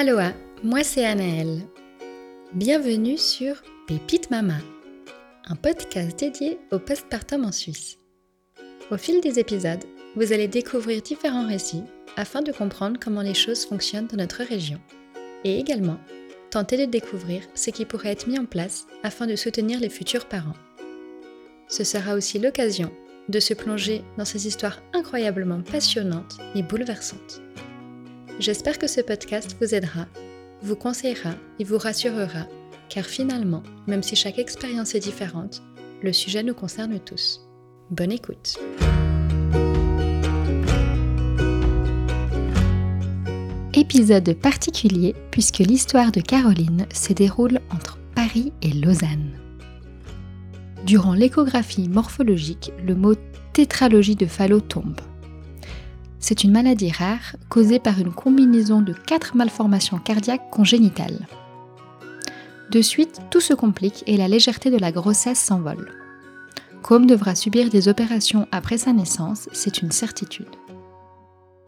Aloha, moi c'est Annaëlle. Bienvenue sur Pépite Mama, un podcast dédié au postpartum en Suisse. Au fil des épisodes, vous allez découvrir différents récits afin de comprendre comment les choses fonctionnent dans notre région et également tenter de découvrir ce qui pourrait être mis en place afin de soutenir les futurs parents. Ce sera aussi l'occasion de se plonger dans ces histoires incroyablement passionnantes et bouleversantes. J'espère que ce podcast vous aidera, vous conseillera et vous rassurera, car finalement, même si chaque expérience est différente, le sujet nous concerne tous. Bonne écoute. Épisode particulier puisque l'histoire de Caroline se déroule entre Paris et Lausanne. Durant l'échographie morphologique, le mot tétralogie de Fallot tombe. C'est une maladie rare causée par une combinaison de 4 malformations cardiaques congénitales. De suite, tout se complique et la légèreté de la grossesse s'envole. Côme devra subir des opérations après sa naissance, c'est une certitude.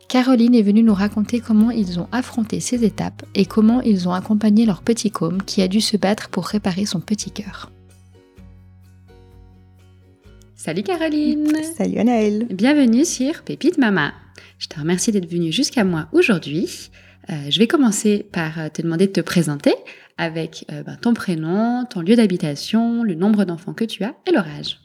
Caroline est venue nous raconter comment ils ont affronté ces étapes et comment ils ont accompagné leur petit Côme qui a dû se battre pour réparer son petit cœur. Salut Caroline! Salut Annaëlle! Bienvenue sur Pépite Mama! Je te remercie d'être venue jusqu'à moi aujourd'hui. Je vais commencer par te demander de te présenter avec ton prénom, ton lieu d'habitation, le nombre d'enfants que tu as et leur âge.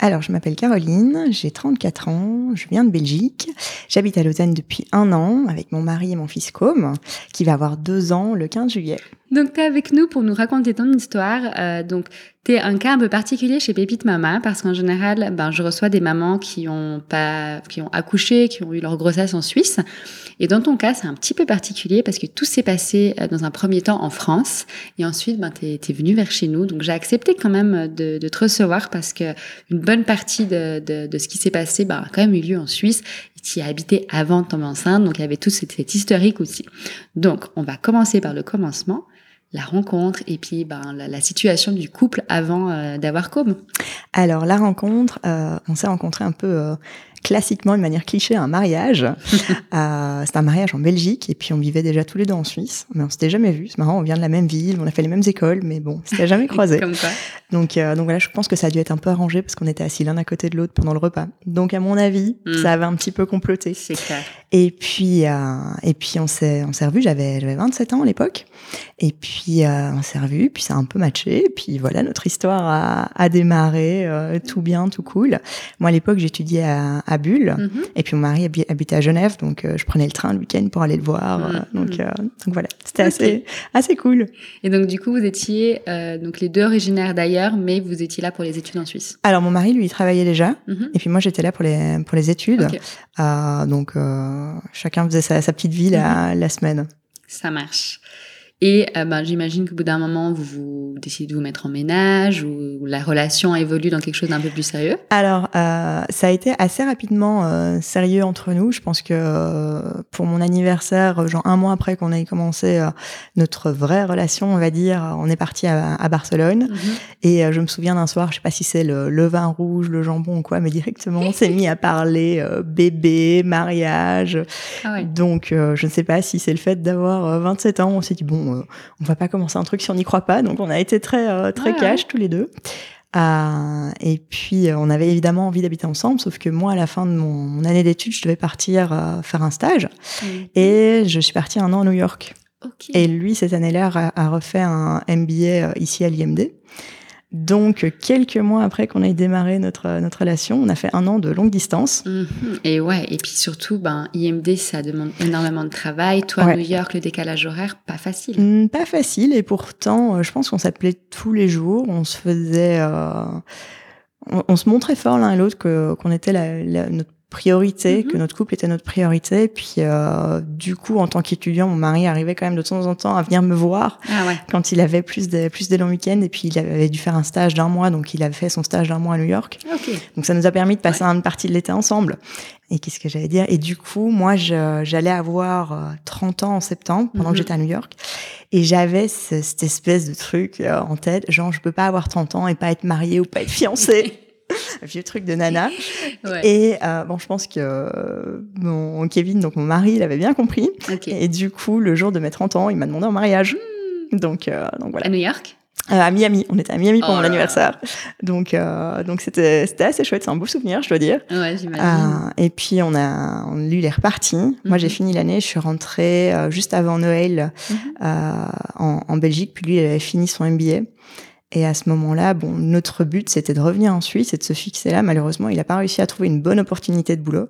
Alors, je m'appelle Caroline, j'ai 34 ans, je viens de Belgique. J'habite à Lausanne depuis 1 an avec mon mari et mon fils Côme, qui va avoir 2 ans le 15 juillet. Donc, tu es avec nous pour nous raconter ton histoire. Donc, tu es un cas un peu particulier chez Pépite Mama, parce qu'en général, je reçois des mamans qui ont accouché, qui ont eu leur grossesse en Suisse. Et dans ton cas, c'est un petit peu particulier parce que tout s'est passé dans un premier temps en France. Et ensuite, tu es venue vers chez nous. Donc, j'ai accepté quand même de te recevoir parce qu'une bonne partie de ce qui s'est passé a quand même eu lieu en Suisse. Tu y as habité avant de tomber enceinte, donc il y avait tout cet historique aussi. Donc, on va commencer par le commencement, la rencontre et puis la situation du couple avant d'avoir Côme. Alors, la rencontre, on s'est rencontrés un peu... classiquement, de manière cliché, un mariage. C'était un mariage en Belgique et puis on vivait déjà tous les deux en Suisse, mais on s'était jamais vus. C'est marrant, on vient de la même ville, on a fait les mêmes écoles, mais bon, on s'était jamais croisés. Comme ça. Donc voilà, je pense que ça a dû être un peu arrangé parce qu'on était assis l'un à côté de l'autre pendant le repas. Donc à mon avis, ça avait un petit peu comploté. C'est clair. Et puis on s'est revus. J'avais 27 ans à l'époque. Et puis on s'est revus, puis ça a un peu matché. Et puis voilà, notre histoire a démarré tout bien, tout cool. Moi à l'époque, j'étudiais à Bulle, et puis mon mari habitait à Genève, donc je prenais le train le week-end pour aller le voir, donc voilà, c'était assez cool. Et donc du coup vous étiez donc les deux originaires d'ailleurs, mais vous étiez là pour les études en Suisse. Alors mon mari lui il travaillait déjà, et puis moi j'étais là pour les études, donc chacun faisait sa petite vie la semaine. Ça marche. Et j'imagine qu'au bout d'un moment, vous décidez de vous mettre en ménage ou la relation évolue dans quelque chose d'un peu plus sérieux. Alors, ça a été assez rapidement sérieux entre nous. Je pense que pour mon anniversaire, genre 1 mois après qu'on ait commencé notre vraie relation, on va dire, on est parti à Barcelone. Et je me souviens d'un soir, je sais pas si c'est le vin rouge, le jambon ou quoi, mais directement, on s'est mis à parler bébé, mariage. Ah ouais. Donc, je ne sais pas si c'est le fait d'avoir 27 ans, on s'est dit bon. On va pas commencer un truc si on n'y croit pas, donc on a été très cash tous les deux. Et puis on avait évidemment envie d'habiter ensemble, sauf que moi à la fin de mon année d'études, je devais partir faire un stage, et je suis partie 1 an à New York. Okay. Et lui cette année-là a refait un MBA ici à l'IMD. Donc, quelques mois après qu'on ait démarré notre relation, on a fait 1 an de longue distance. Et ouais, et puis surtout, IMD, ça demande énormément de travail. Toi, ouais. New York, le décalage horaire, pas facile. Pas facile, et pourtant, je pense qu'on s'appelait tous les jours. On se faisait... on se montrait fort l'un et l'autre qu'on était notre priorité, que notre couple était notre priorité. Puis du coup, en tant qu'étudiant, mon mari arrivait quand même de temps en temps à venir me voir quand il avait plus des longs week-ends. Et puis il avait dû faire un stage d'1 mois, donc il avait fait son stage d'1 mois à New York. Okay. Donc ça nous a permis de passer une partie de l'été ensemble. Et qu'est-ce que j'allais dire ? Et du coup, moi, j'allais avoir 30 ans en septembre, pendant que j'étais à New York. Et j'avais cette espèce de truc en tête, genre je peux pas avoir 30 ans et pas être mariée ou pas être fiancée. vieux truc de nana. Ouais. Et bon, je pense que mon Kevin, donc mon mari, il avait bien compris. Okay. Et du coup, le jour de mes 30 ans, il m'a demandé en mariage. Mmh. Donc voilà. À New York ? À Miami, on était à Miami pour mon anniversaire, donc c'était assez chouette, c'est un beau souvenir, je dois dire. Ouais, j'imagine. Et puis on a eu les reparties. Mm-hmm. Moi j'ai fini l'année, je suis rentrée juste avant Noël en Belgique, puis lui il avait fini son MBA. Et à ce moment-là, bon, notre but c'était de revenir en Suisse et de se fixer là. Malheureusement, il n'a pas réussi à trouver une bonne opportunité de boulot.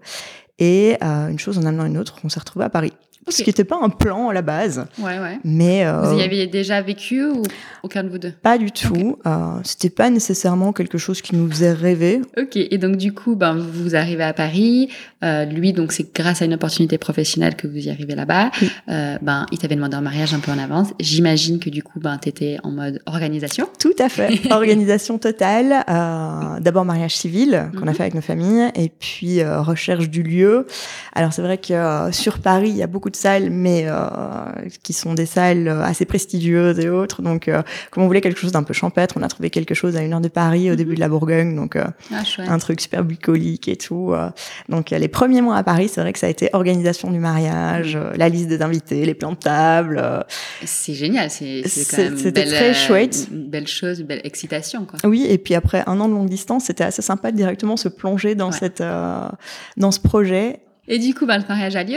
Et une chose en amenant une autre, on s'est retrouvés à Paris. Okay. Ce qui n'était pas un plan à la base. Ouais, ouais. Mais, vous y aviez déjà vécu ou aucun de vous deux ? Pas du tout. Okay. C'était pas nécessairement quelque chose qui nous faisait rêver. Ok. Et donc, du coup, ben, vous arrivez à Paris. Lui, donc, c'est grâce à une opportunité professionnelle que vous y arrivez là-bas. Oui. Ben, il t'avait demandé un mariage un peu en avance. J'imagine que, du coup, ben, t'étais en mode organisation. Tout à fait. Organisation totale. D'abord, mariage civil qu'on a fait avec nos familles. Et puis, recherche du lieu. Alors, c'est vrai que sur Paris, il y a beaucoup de salles, mais qui sont des salles assez prestigieuses et autres. Donc, comme on voulait quelque chose d'un peu champêtre, on a trouvé quelque chose à 1 heure de Paris, au début de la Bourgogne, donc un truc super bucolique et tout. Donc, les premiers mois à Paris, c'est vrai que ça a été organisation du mariage, la liste des invités, les plans de table. C'est génial, c'est quand même c'était belle, très chouette, une belle chose, une belle excitation, quoi. Oui, et puis après 1 an de longue distance, c'était assez sympa de directement se plonger dans dans ce projet. Et du coup, ben, le mariage a lieu ?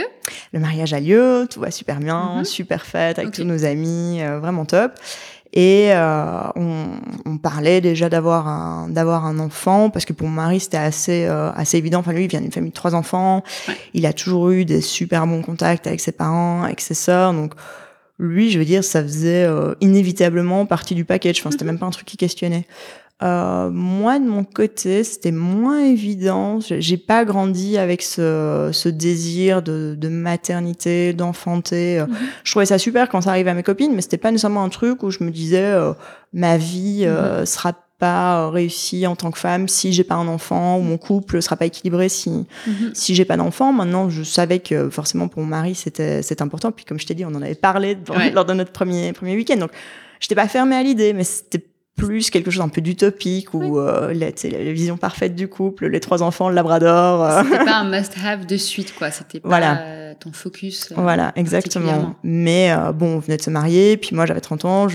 Le mariage a lieu, tout va super bien, super fête avec tous nos amis, vraiment top. Et on parlait déjà d'avoir un enfant, parce que pour mon mari, c'était assez évident. Enfin, lui, il vient d'une famille de 3 enfants. Ouais. Il a toujours eu des super bons contacts avec ses parents, avec ses sœurs. Donc, lui, je veux dire, ça faisait inévitablement partie du package. Enfin, c'était même pas un truc qui questionnait. Moi, de mon côté, c'était moins évident. J'ai pas grandi avec ce désir de maternité, d'enfanter. Je trouvais ça super quand ça arrivait à mes copines, mais c'était pas nécessairement un truc où je me disais ma vie sera pas réussie en tant que femme si j'ai pas un enfant, ou mon couple sera pas équilibré si j'ai pas d'enfant. Maintenant, je savais que forcément pour mon mari, c'était important. Puis comme je t'ai dit, on en avait parlé lors de notre premier week-end. Donc, j'étais pas fermée à l'idée, mais c'était plus quelque chose un peu d'utopique ou la vision parfaite du couple, les 3 enfants, le labrador. C'était pas un must-have de suite, quoi. C'était pas ton focus. Voilà, exactement. Mais bon, on venait de se marier, puis moi j'avais 30 ans,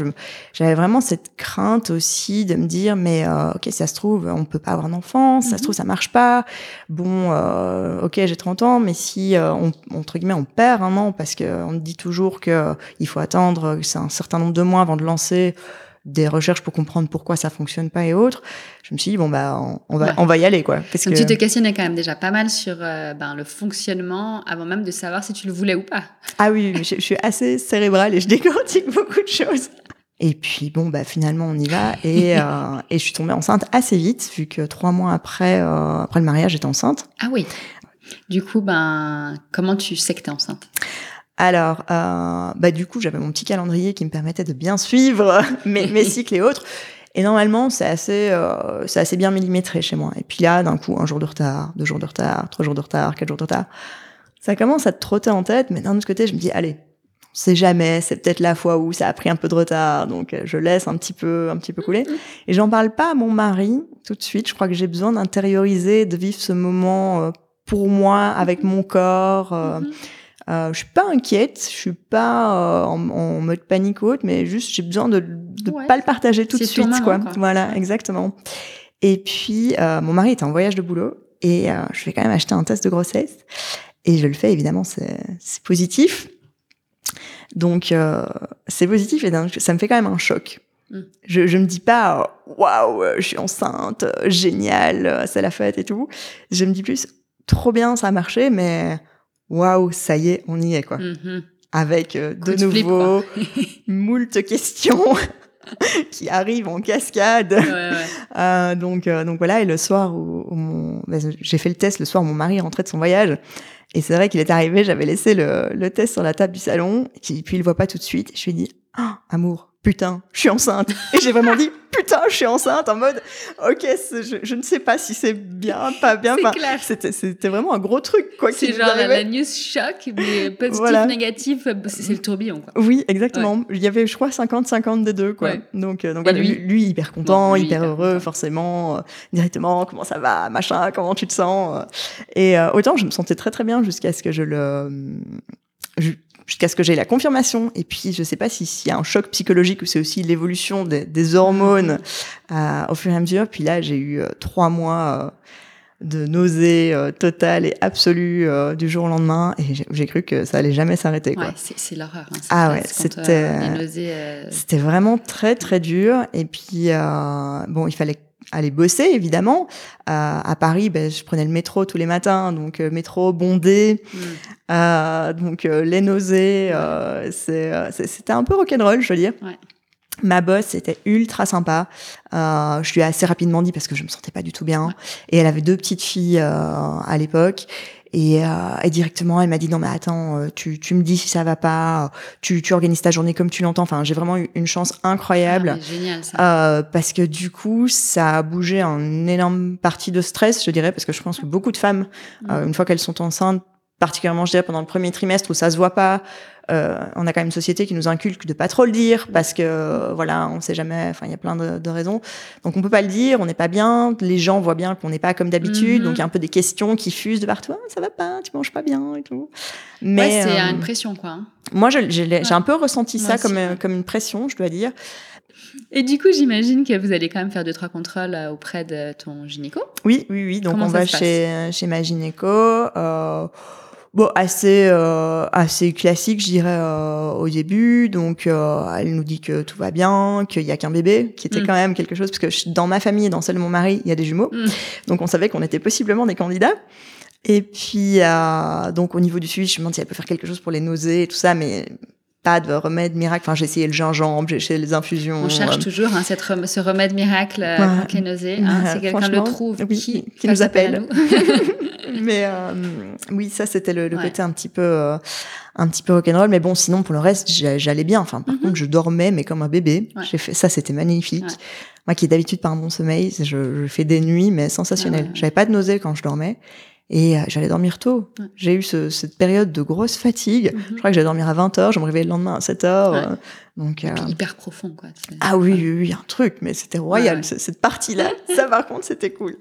j'avais vraiment cette crainte aussi de me dire, mais ok, ça se trouve, on peut pas avoir d'enfant, ça se trouve, ça marche pas. Bon, ok, j'ai 30 ans, mais si entre guillemets, on perd un an, parce qu'on dit toujours qu'il faut attendre un certain nombre de mois avant de lancer des recherches pour comprendre pourquoi ça fonctionne pas et autres. Je me suis dit, bon, bah, on va y aller, quoi. Parce donc, tu te questionnais quand même déjà pas mal sur, le fonctionnement avant même de savoir si tu le voulais ou pas. Ah oui, je suis assez cérébrale et je décortique beaucoup de choses. Et puis, bon, bah, finalement, on y va. Et je suis tombée enceinte assez vite, vu que 3 mois après le mariage, j'étais enceinte. Ah oui. Du coup, ben, comment tu sais que t'es enceinte? Alors, du coup, j'avais mon petit calendrier qui me permettait de bien suivre mes cycles et autres. Et normalement, c'est assez bien millimétré chez moi. Et puis là, d'un coup, 1 jour de retard, 2 jours de retard, 3 jours de retard, 4 jours de retard. Ça commence à te trotter en tête, mais d'un autre côté, je me dis, allez, on sait jamais, c'est peut-être la fois où ça a pris un peu de retard, donc je laisse un petit peu couler. Et j'en parle pas à mon mari tout de suite. Je crois que j'ai besoin d'intérioriser, de vivre ce moment pour moi, avec mon corps. Je suis pas inquiète, je suis pas en mode panique ou autre, mais juste j'ai besoin de pas le partager tout de suite, quoi. Voilà, exactement. Et puis mon mari était en voyage de boulot et je vais quand même acheter un test de grossesse et je le fais, évidemment, c'est positif. Donc c'est positif et ça me fait quand même un choc. Je me dis pas waouh, je suis enceinte, génial, c'est la fête et tout. Je me dis plus trop bien, ça a marché, mais waouh, ça y est, on y est, quoi. Avec de nouveau moult questions qui arrivent en cascade. Donc voilà, et le soir où j'ai fait le test, le soir où mon mari rentrait de son voyage, et c'est vrai qu'il est arrivé, j'avais laissé le test sur la table du salon, et puis il le voit pas tout de suite, je lui ai dit « Ah, amour, putain, je suis enceinte. Et j'ai vraiment dit, putain, je suis enceinte, en mode, ok, je ne sais pas si c'est bien, pas bien. C'est clair. C'était vraiment un gros truc, quoi. C'est genre la news choc, mais positif, voilà. Négatif, c'est le tourbillon, quoi. Oui, exactement. Ouais. Il y avait, je crois, 50-50 des deux, quoi. Ouais. Donc voilà, lui, hyper content, non, lui, hyper heureux, forcément, directement, comment ça va, machin, comment tu te sens. Et autant, je me sentais très, très bien jusqu'à ce que jusqu'à ce que j'ai la confirmation. Et puis, je sais pas s'il y a un choc psychologique ou c'est aussi l'évolution des hormones au fur et à mesure. Puis là, j'ai eu 3 mois de nausée totale et absolue du jour au lendemain. Et j'ai cru que ça allait jamais s'arrêter, quoi. Ouais, c'est l'horreur. Hein, les nausées, c'était vraiment très, très dur. Et puis, bon, il fallait aller bosser, évidemment. À Paris, je prenais le métro tous les matins, donc métro bondé. Donc les nausées, c'était un peu rock'n'roll, je veux dire. Ouais. Ma boss était ultra sympa. Je lui ai assez rapidement dit parce que je me sentais pas du tout bien. Ouais. Et elle avait 2 petites filles à l'époque. Et directement, elle m'a dit, non, mais attends, tu me dis si ça va pas, tu organises ta journée comme tu l'entends. Enfin, j'ai vraiment eu une chance incroyable. Ah, génial, ça. Parce que du coup, ça a bougé une énorme partie de stress, je dirais, parce que je pense que beaucoup de femmes, une fois qu'elles sont enceintes, particulièrement, je dirais, pendant le premier trimestre où ça se voit pas, on a quand même une société qui nous inculque de pas trop le dire parce que, voilà, on sait jamais, enfin, il y a plein de raisons. Donc, on peut pas le dire, on n'est pas bien, les gens voient bien qu'on n'est pas comme d'habitude, donc il y a un peu des questions qui fusent de partout, ça va pas, tu manges pas bien et tout. Mais. Ouais, c'est une pression, quoi. Moi, j'ai un peu ressenti ça comme une pression, je dois dire. Et du coup, j'imagine que vous allez quand même faire 2-3 contrôles auprès de ton gynéco. Oui. Donc, comment on va chez ma gynéco, bon, assez classique, je dirais, au début. Donc, elle nous dit que tout va bien, qu'il y a qu'un bébé, qui était quand même quelque chose, parce que dans ma famille et dans celle de mon mari, il y a des jumeaux. Donc, on savait qu'on était possiblement des candidats. Et puis, donc, au niveau du suivi, je me demande si elle peut faire quelque chose pour les nausées et tout ça, mais pas de remède miracle. Enfin, j'ai essayé le gingembre, j'ai essayé les infusions. On cherche toujours ce remède miracle contre les nausées. Si quelqu'un le trouve, oui, qui nous appelle. Mais oui, ça c'était le côté un petit peu rock'n'roll. Mais bon, sinon pour le reste, j'allais bien. Enfin, par contre, je dormais mais comme un bébé. Ouais. J'ai fait ça, c'était magnifique. Ouais. Moi, qui d'habitude pas un bon sommeil, je fais des nuits mais sensationnelles. Ouais. J'avais pas de nausées quand je dormais. Et j'allais dormir tôt. Ouais. J'ai eu cette période de grosse fatigue. Je crois que j'allais dormir à 20h, je me réveillais le lendemain à 7h. Ouais. Donc, et puis hyper profond, quoi. Ah oui, un truc, mais c'était royal, cette partie-là. Ça, par contre, c'était cool.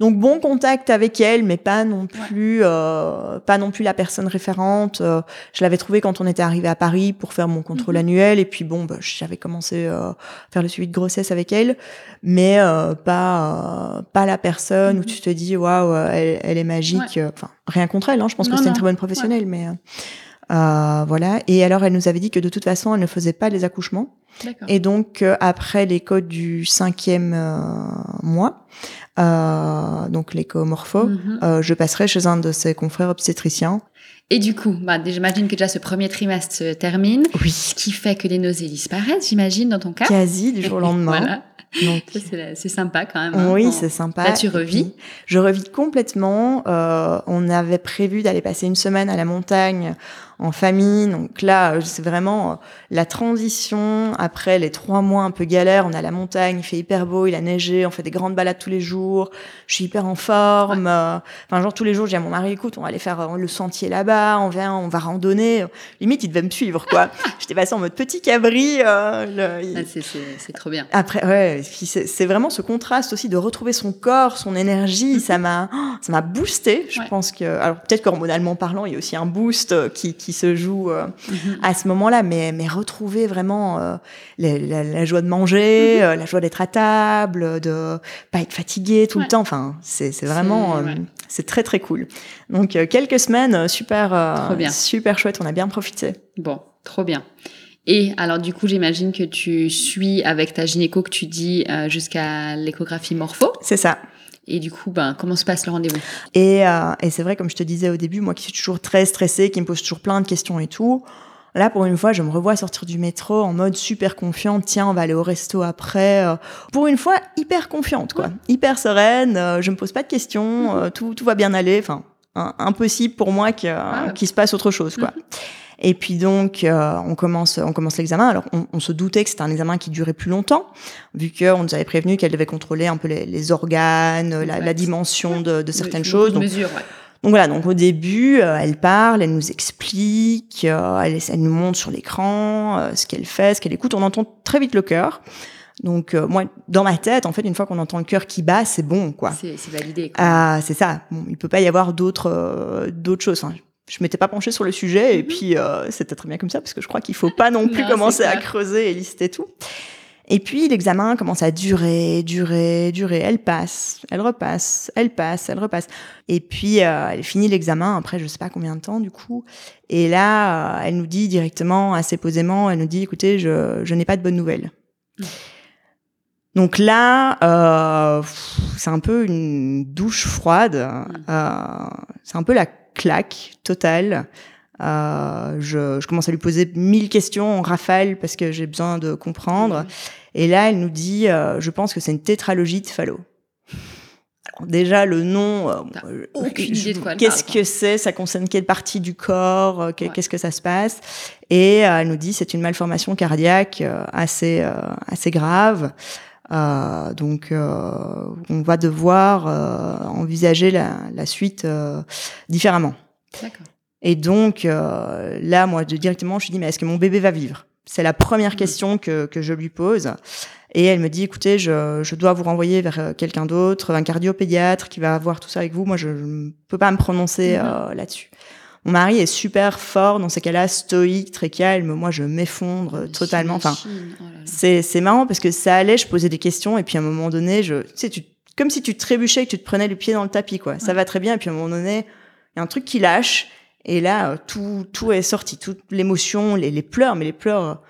Donc, bon contact avec elle, mais pas non plus la personne référente. Je l'avais trouvée quand on était arrivé à Paris pour faire mon contrôle annuel. Et puis, bon, j'avais commencé à faire le suivi de grossesse avec elle, mais pas la personne où tu te dis, waouh, elle est magique. Ouais. Enfin, rien contre elle, hein, je pense que c'était une très bonne professionnelle, mais voilà. Et alors, elle nous avait dit que de toute façon, elle ne faisait pas les accouchements. D'accord. Et donc, après l'écho du 5e mois, donc l'écho morpho, je passerai chez un de ses confrères obstétriciens. Et du coup, j'imagine que déjà ce premier trimestre se termine, ce qui fait que les nausées disparaissent, j'imagine, dans ton cas. Quasi, du jour au lendemain. Voilà. Donc, ça, c'est sympa quand même. Oui, c'est sympa. Là, tu revis. Puis, je revis complètement. On avait prévu d'aller passer une semaine à la montagne en famille. Donc là, c'est vraiment la transition. Après les 3 mois un peu galère, on est à la montagne, il fait hyper beau, il a neigé, on fait des grandes balades tous les jours. Je suis hyper en forme. Enfin, genre tous les jours, je dis à mon mari, écoute, on va aller faire le sentier là-bas, on va randonner. Limite, il devait me suivre, quoi. J'étais passée en mode petit cabri. C'est trop bien. Après, ouais. C'est vraiment ce contraste aussi de retrouver son corps, son énergie. Ça m'a boosté. Je pense que, alors peut-être qu'hormonalement parlant, il y a aussi un boost qui se joue à ce moment-là, mais retrouver vraiment la joie de manger, la joie d'être à table, de pas être fatigué tout le temps. Enfin, c'est vraiment, c'est très très cool. Donc quelques semaines, super chouette. On a bien profité. Bon, trop bien. Et alors du coup, j'imagine que tu suis avec ta gynéco que tu dis jusqu'à l'échographie morpho. C'est ça. Et du coup, comment se passe le rendez-vous ? Et c'est vrai, comme je te disais au début, moi qui suis toujours très stressée, qui me pose toujours plein de questions et tout, là, pour une fois, je me revois sortir du métro en mode super confiante. Tiens, on va aller au resto après. Pour une fois, hyper confiante, quoi. Hyper sereine, je me pose pas de questions, tout va bien aller. Enfin, impossible pour moi qu'il se passe autre chose, quoi. Et puis donc, on commence l'examen. Alors, on se doutait que c'était un examen qui durait plus longtemps, vu qu'on nous avait prévenu qu'elle devait contrôler un peu les organes, la dimension de certaines choses. Donc, mesure, ouais. Donc voilà, donc au début, elle parle, elle nous explique, elle nous montre sur l'écran ce qu'elle fait, ce qu'elle écoute. On entend très vite le cœur. Donc moi, dans ma tête, en fait, une fois qu'on entend le cœur qui bat, c'est bon, quoi. C'est validé, quoi. Ah, c'est ça. Bon, il peut pas y avoir d'autres choses. Enfin, je m'étais pas penchée sur le sujet et puis c'était très bien comme ça parce que je crois qu'il faut pas non plus commencer à creuser et lister tout. Et puis l'examen commence à durer. Elle passe, elle repasse, elle passe, elle repasse. Et puis elle finit l'examen après je sais pas combien de temps du coup. Et là elle nous dit directement, assez posément, elle nous dit écoutez, je n'ai pas de bonnes nouvelles. Donc là c'est un peu une douche froide, c'est un peu la claque totale. Je commence à lui poser 1000 questions en rafale parce que j'ai besoin de comprendre. Et là, elle nous dit, je pense que c'est une tétralogie de Fallot. Alors déjà, le nom... aucune idée de quoi elle parle. Qu'est-ce que c'est ? Ça concerne quelle partie du corps ? Qu'est-ce que ça se passe ? Et elle nous dit, c'est une malformation cardiaque assez grave. Donc, on va devoir envisager la suite différemment. D'accord. Et donc, là, moi, directement, je me suis dit, mais est-ce que mon bébé va vivre ? C'est la première question que je lui pose. Et elle me dit, écoutez, je dois vous renvoyer vers quelqu'un d'autre, un cardiopédiatre qui va voir tout ça avec vous. Moi, je ne peux pas me prononcer là-dessus. Mon mari est super fort dans ces cas-là, stoïque, très calme. Moi, je m'effondre totalement. Enfin, c'est marrant parce que ça allait, je posais des questions et puis à un moment donné, comme si tu te trébuchais et que tu te prenais le pied dans le tapis, quoi. Ouais. Ça va très bien et puis à un moment donné, il y a un truc qui lâche. Et là, tout est sorti, toute l'émotion, les pleurs, mais les pleurs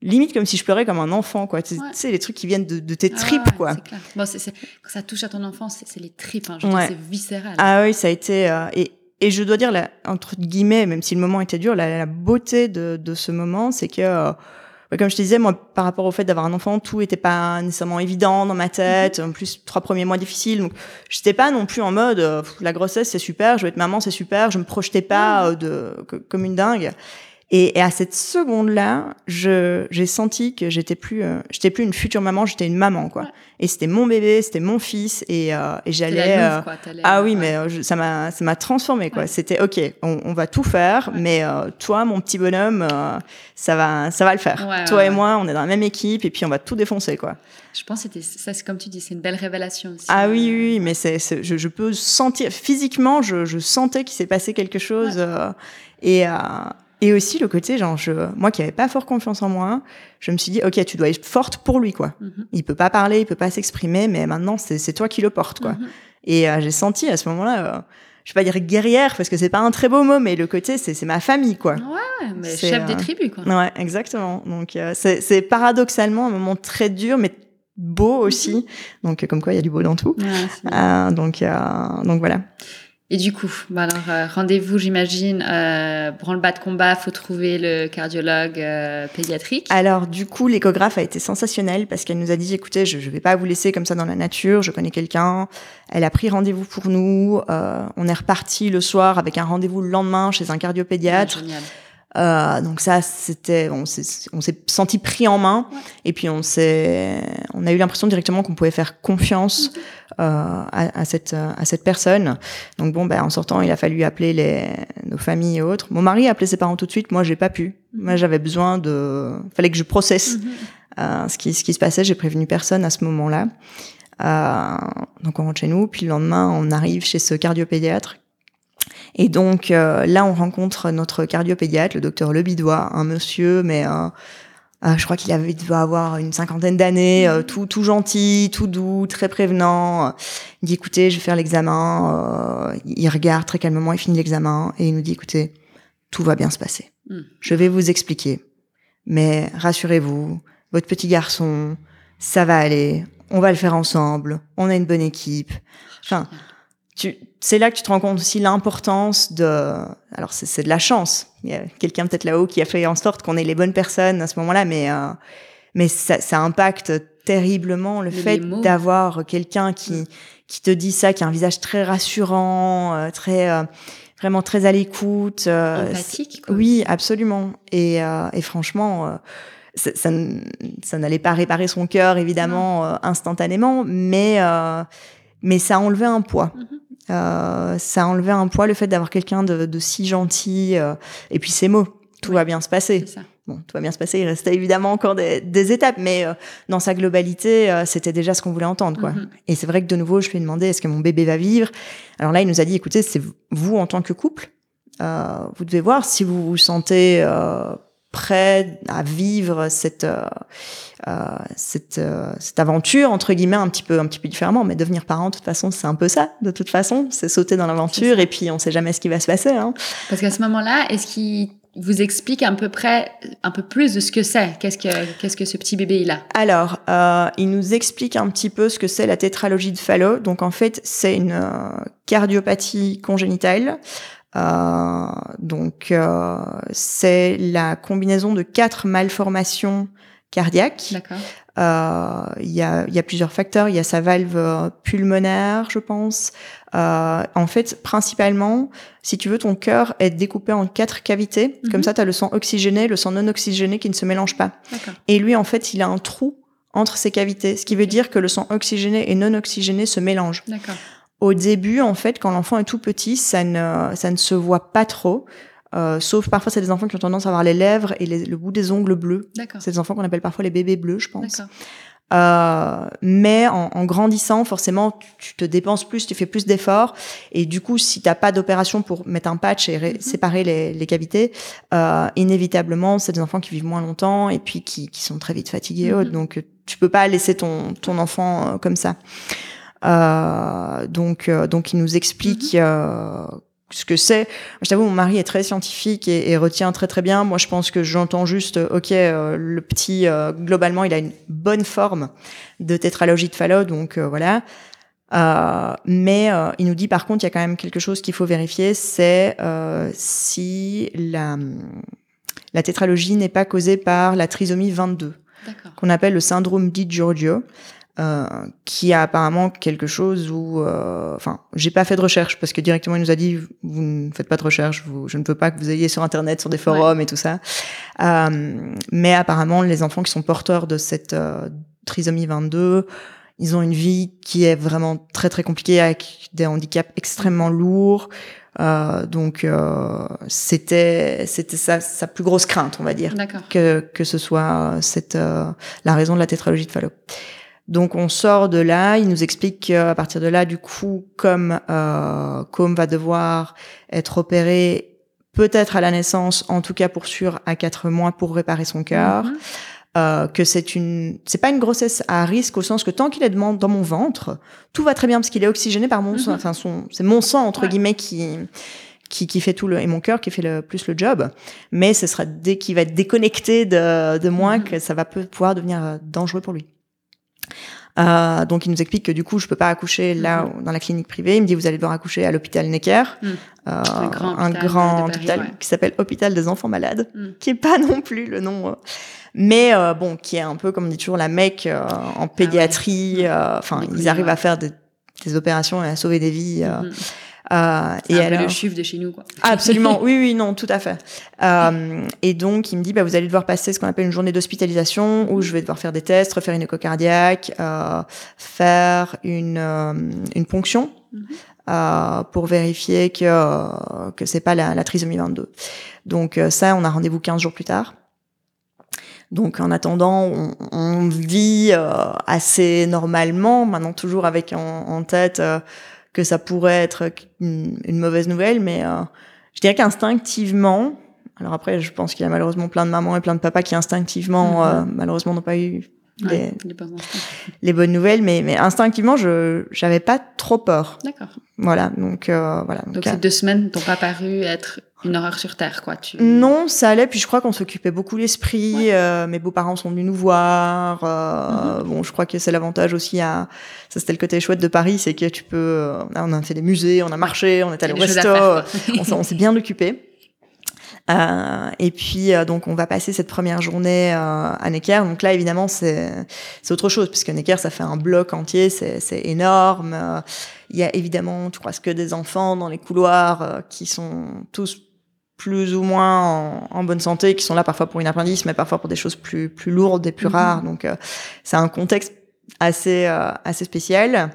limite comme si je pleurais comme un enfant, quoi. Tu sais, les trucs qui viennent de tes tripes, quoi. C'est clair. Bon, quand ça touche à ton enfance, c'est les tripes, hein, c'est viscéral. Ah oui, ça a été. Et je dois dire, entre guillemets, même si le moment était dur, la beauté de ce moment, c'est que, comme je te disais, moi, par rapport au fait d'avoir un enfant, tout était pas nécessairement évident dans ma tête. En plus, 3 premiers mois difficiles. Donc, j'étais pas non plus en mode, la grossesse, c'est super, je vais être maman, c'est super. Je me projetais pas comme une dingue. Et à cette seconde-là, j'ai senti que j'étais plus une future maman, j'étais une maman, quoi. Ouais. Et c'était mon bébé, c'était mon fils, et j'allais. La meuf, quoi, ah oui, mais ça m'a transformée, quoi. Ouais. C'était ok, on va tout faire, mais toi, mon petit bonhomme, ça va le faire. Ouais, toi et moi, on est dans la même équipe, et puis on va tout défoncer, quoi. Je pense que ça, c'est comme tu dis, c'est une belle révélation aussi. Ah oui, mais je peux sentir physiquement, je sentais qu'il s'est passé quelque chose, Et aussi le côté genre moi qui avait pas fort confiance en moi, je me suis dit OK, tu dois être forte pour lui, quoi. Mm-hmm. Il peut pas parler, il peut pas s'exprimer, mais maintenant c'est toi qui le portes, quoi. Mm-hmm. Et j'ai senti à ce moment-là je vais pas dire guerrière parce que c'est pas un très beau mot, mais le côté c'est ma famille, quoi. Ouais, mais c'est, chef des tribus, quoi. Ouais, exactement. Donc c'est paradoxalement un moment très dur mais beau aussi. Mm-hmm. Donc comme quoi il y a du beau dans tout. Ouais, donc voilà. Et du coup, rendez-vous, j'imagine, branle-bas de combat, faut trouver le cardiologue pédiatrique. Alors, du coup, l'échographe a été sensationnelle parce qu'elle nous a dit, écoutez, je vais pas vous laisser comme ça dans la nature, je connais quelqu'un. Elle a pris rendez-vous pour nous. On est reparti le soir avec un rendez-vous le lendemain chez un cardiopédiatre. Ouais, génial. Donc ça, c'était, on s'est senti pris en main, et puis on a eu l'impression directement qu'on pouvait faire confiance à cette personne. Donc bon, en sortant, il a fallu appeler nos familles et autres. Mon mari a appelé ses parents tout de suite. Moi, j'ai pas pu. Moi, j'avais besoin fallait que je processe ce qui se passait. J'ai prévenu personne à ce moment-là. Donc on rentre chez nous, puis le lendemain, on arrive chez ce cardiopédiatre. Et donc là, on rencontre notre cardiopédiatre, le docteur Le Bidois, un monsieur, mais je crois qu'il doit avoir une 50aine d'années, tout gentil, tout doux, très prévenant. Il dit, écoutez, je vais faire l'examen. Il regarde très calmement, il finit l'examen et il nous dit, écoutez, tout va bien se passer. Je vais vous expliquer, mais rassurez-vous, votre petit garçon, ça va aller. On va le faire ensemble. On a une bonne équipe. Enfin. C'est là que tu te rends compte aussi l'importance alors c'est de la chance. Il y a quelqu'un peut-être là-haut qui a fait en sorte qu'on ait les bonnes personnes à ce moment-là, mais ça impacte terriblement le fait d'avoir quelqu'un qui te dit ça, qui a un visage très rassurant, très vraiment très à l'écoute. Empathique, quoi. Oui, absolument. Et franchement, ça n'allait pas réparer son cœur, évidemment, instantanément, mais ça enlevait un poids. Mm-hmm. Ça enlevait un poids, le fait d'avoir quelqu'un de si gentil, et puis ses mots. Tout va bien se passer. C'est ça. Bon, tout va bien se passer. Il restait évidemment encore des étapes, mais dans sa globalité, c'était déjà ce qu'on voulait entendre, quoi. Mm-hmm. Et c'est vrai que de nouveau, je lui ai demandé, est-ce que mon bébé va vivre? Alors là, il nous a dit, écoutez, c'est vous en tant que couple, vous devez voir si vous vous sentez prêt à vivre cette aventure, entre guillemets, un petit peu différemment, mais devenir parent, de toute façon, c'est un peu ça, de toute façon, c'est sauter dans l'aventure et puis on sait jamais ce qui va se passer, hein. Parce qu'à ce moment-là, est-ce qu'il vous explique un peu plus de ce que c'est? Qu'est-ce que ce petit bébé il a? Alors, il nous explique un petit peu ce que c'est la tétralogie de Fallot. Donc en fait, c'est une cardiopathie congénitale. Donc c'est la combinaison de 4 malformations cardiaques. D'accord. Il y a plusieurs facteurs. Il y a sa valve pulmonaire, je pense. En fait, principalement, si tu veux, ton cœur est découpé en 4 cavités. Mm-hmm. Comme ça, t'as le sang oxygéné, le sang non oxygéné qui ne se mélange pas. D'accord. Et lui, en fait, il a un trou entre ces cavités, ce qui veut dire que le sang oxygéné et non oxygéné se mélangent. D'accord. Au début, en fait, quand l'enfant est tout petit, ça ne se voit pas trop. Sauf parfois, c'est des enfants qui ont tendance à avoir les lèvres et le bout des ongles bleus. D'accord. C'est des enfants qu'on appelle parfois les bébés bleus, je pense. D'accord. Mais en grandissant, forcément, tu te dépenses plus, tu fais plus d'efforts. Et du coup, si t'as pas d'opération pour mettre un patch et séparer les cavités, inévitablement, c'est des enfants qui vivent moins longtemps et puis qui sont très vite fatigués. Mm-hmm. Donc, tu peux pas laisser ton enfant comme ça. Donc il nous explique ce que c'est. Je t'avoue, mon mari est très scientifique et retient très très bien. Moi, je pense que j'entends juste, ok, le petit, globalement, il a une bonne forme de tétralogie de Fallot, donc voilà. Mais il nous dit, par contre, il y a quand même quelque chose qu'il faut vérifier, c'est si la tétralogie n'est pas causée par la trisomie 22, D'accord. qu'on appelle le syndrome DiGeorge. Qui a apparemment quelque chose où... Enfin, j'ai pas fait de recherche, parce que directement, il nous a dit, vous ne faites pas de recherche, je ne veux pas que vous ayez sur Internet, sur des forums et tout ça. Mais apparemment, les enfants qui sont porteurs de cette trisomie 22, ils ont une vie qui est vraiment très, très compliquée, avec des handicaps extrêmement lourds. Donc, c'était sa plus grosse crainte, on va dire, que ce soit la raison de la tétralogie de Fallot. Donc on sort de là, il nous explique qu'à partir de là, du coup, comme Côme va devoir être opéré peut-être à la naissance, en tout cas pour sûr à 4 mois pour réparer son cœur, mm-hmm. Que c'est pas une grossesse à risque au sens que tant qu'il est dans mon ventre, tout va très bien parce qu'il est oxygéné par mon sang, enfin c'est mon sang entre guillemets qui fait tout et mon cœur qui fait plus le job, mais ce sera dès qu'il va être déconnecté de moi que ça va pouvoir devenir dangereux pour lui. Donc il nous explique que du coup je peux pas accoucher là dans la clinique privée. Il me dit vous allez devoir accoucher à l'hôpital Necker, un grand hôpital de Paris, hôpital qui s'appelle Hôpital des enfants malades, qui est pas non plus le nom, mais bon qui est un peu comme on dit toujours la Mecque en pédiatrie. Enfin ils arrivent à faire des opérations et à sauver des vies. C'est un peu le chiffre de chez nous, quoi. Absolument, oui, non, tout à fait. Et donc, il me dit, bah, vous allez devoir passer ce qu'on appelle une journée d'hospitalisation où je vais devoir faire des tests, refaire une écho cardiaque, faire une ponction pour vérifier que c'est pas la trisomie 22. Donc ça, on a rendez-vous 15 jours plus tard. Donc en attendant, on vit assez normalement, maintenant toujours avec en tête que ça pourrait être une mauvaise nouvelle, mais je dirais qu'instinctivement, alors après je pense qu'il y a malheureusement plein de mamans et plein de papas qui instinctivement malheureusement n'ont pas eu les bonnes nouvelles, mais instinctivement j'avais pas trop peur. D'accord. Donc ces 2 semaines t'ont pas paru être une horreur sur terre, quoi. Non, ça allait, puis je crois qu'on s'occupait beaucoup l'esprit, mes beaux-parents sont venus nous voir, bon, je crois que c'est l'avantage aussi ça c'était le côté chouette de Paris, c'est que tu peux, on a fait des musées, on a marché, on est allé au resto, on s'est bien occupé. Et puis donc on va passer cette première journée à Necker. Donc là évidemment c'est autre chose, puisque Necker ça fait un bloc entier, c'est énorme. Il y a évidemment, je crois, que des enfants dans les couloirs qui sont tous plus ou moins en bonne santé, qui sont là parfois pour une appendice, mais parfois pour des choses plus lourdes et plus rares. Donc c'est un contexte assez spécial.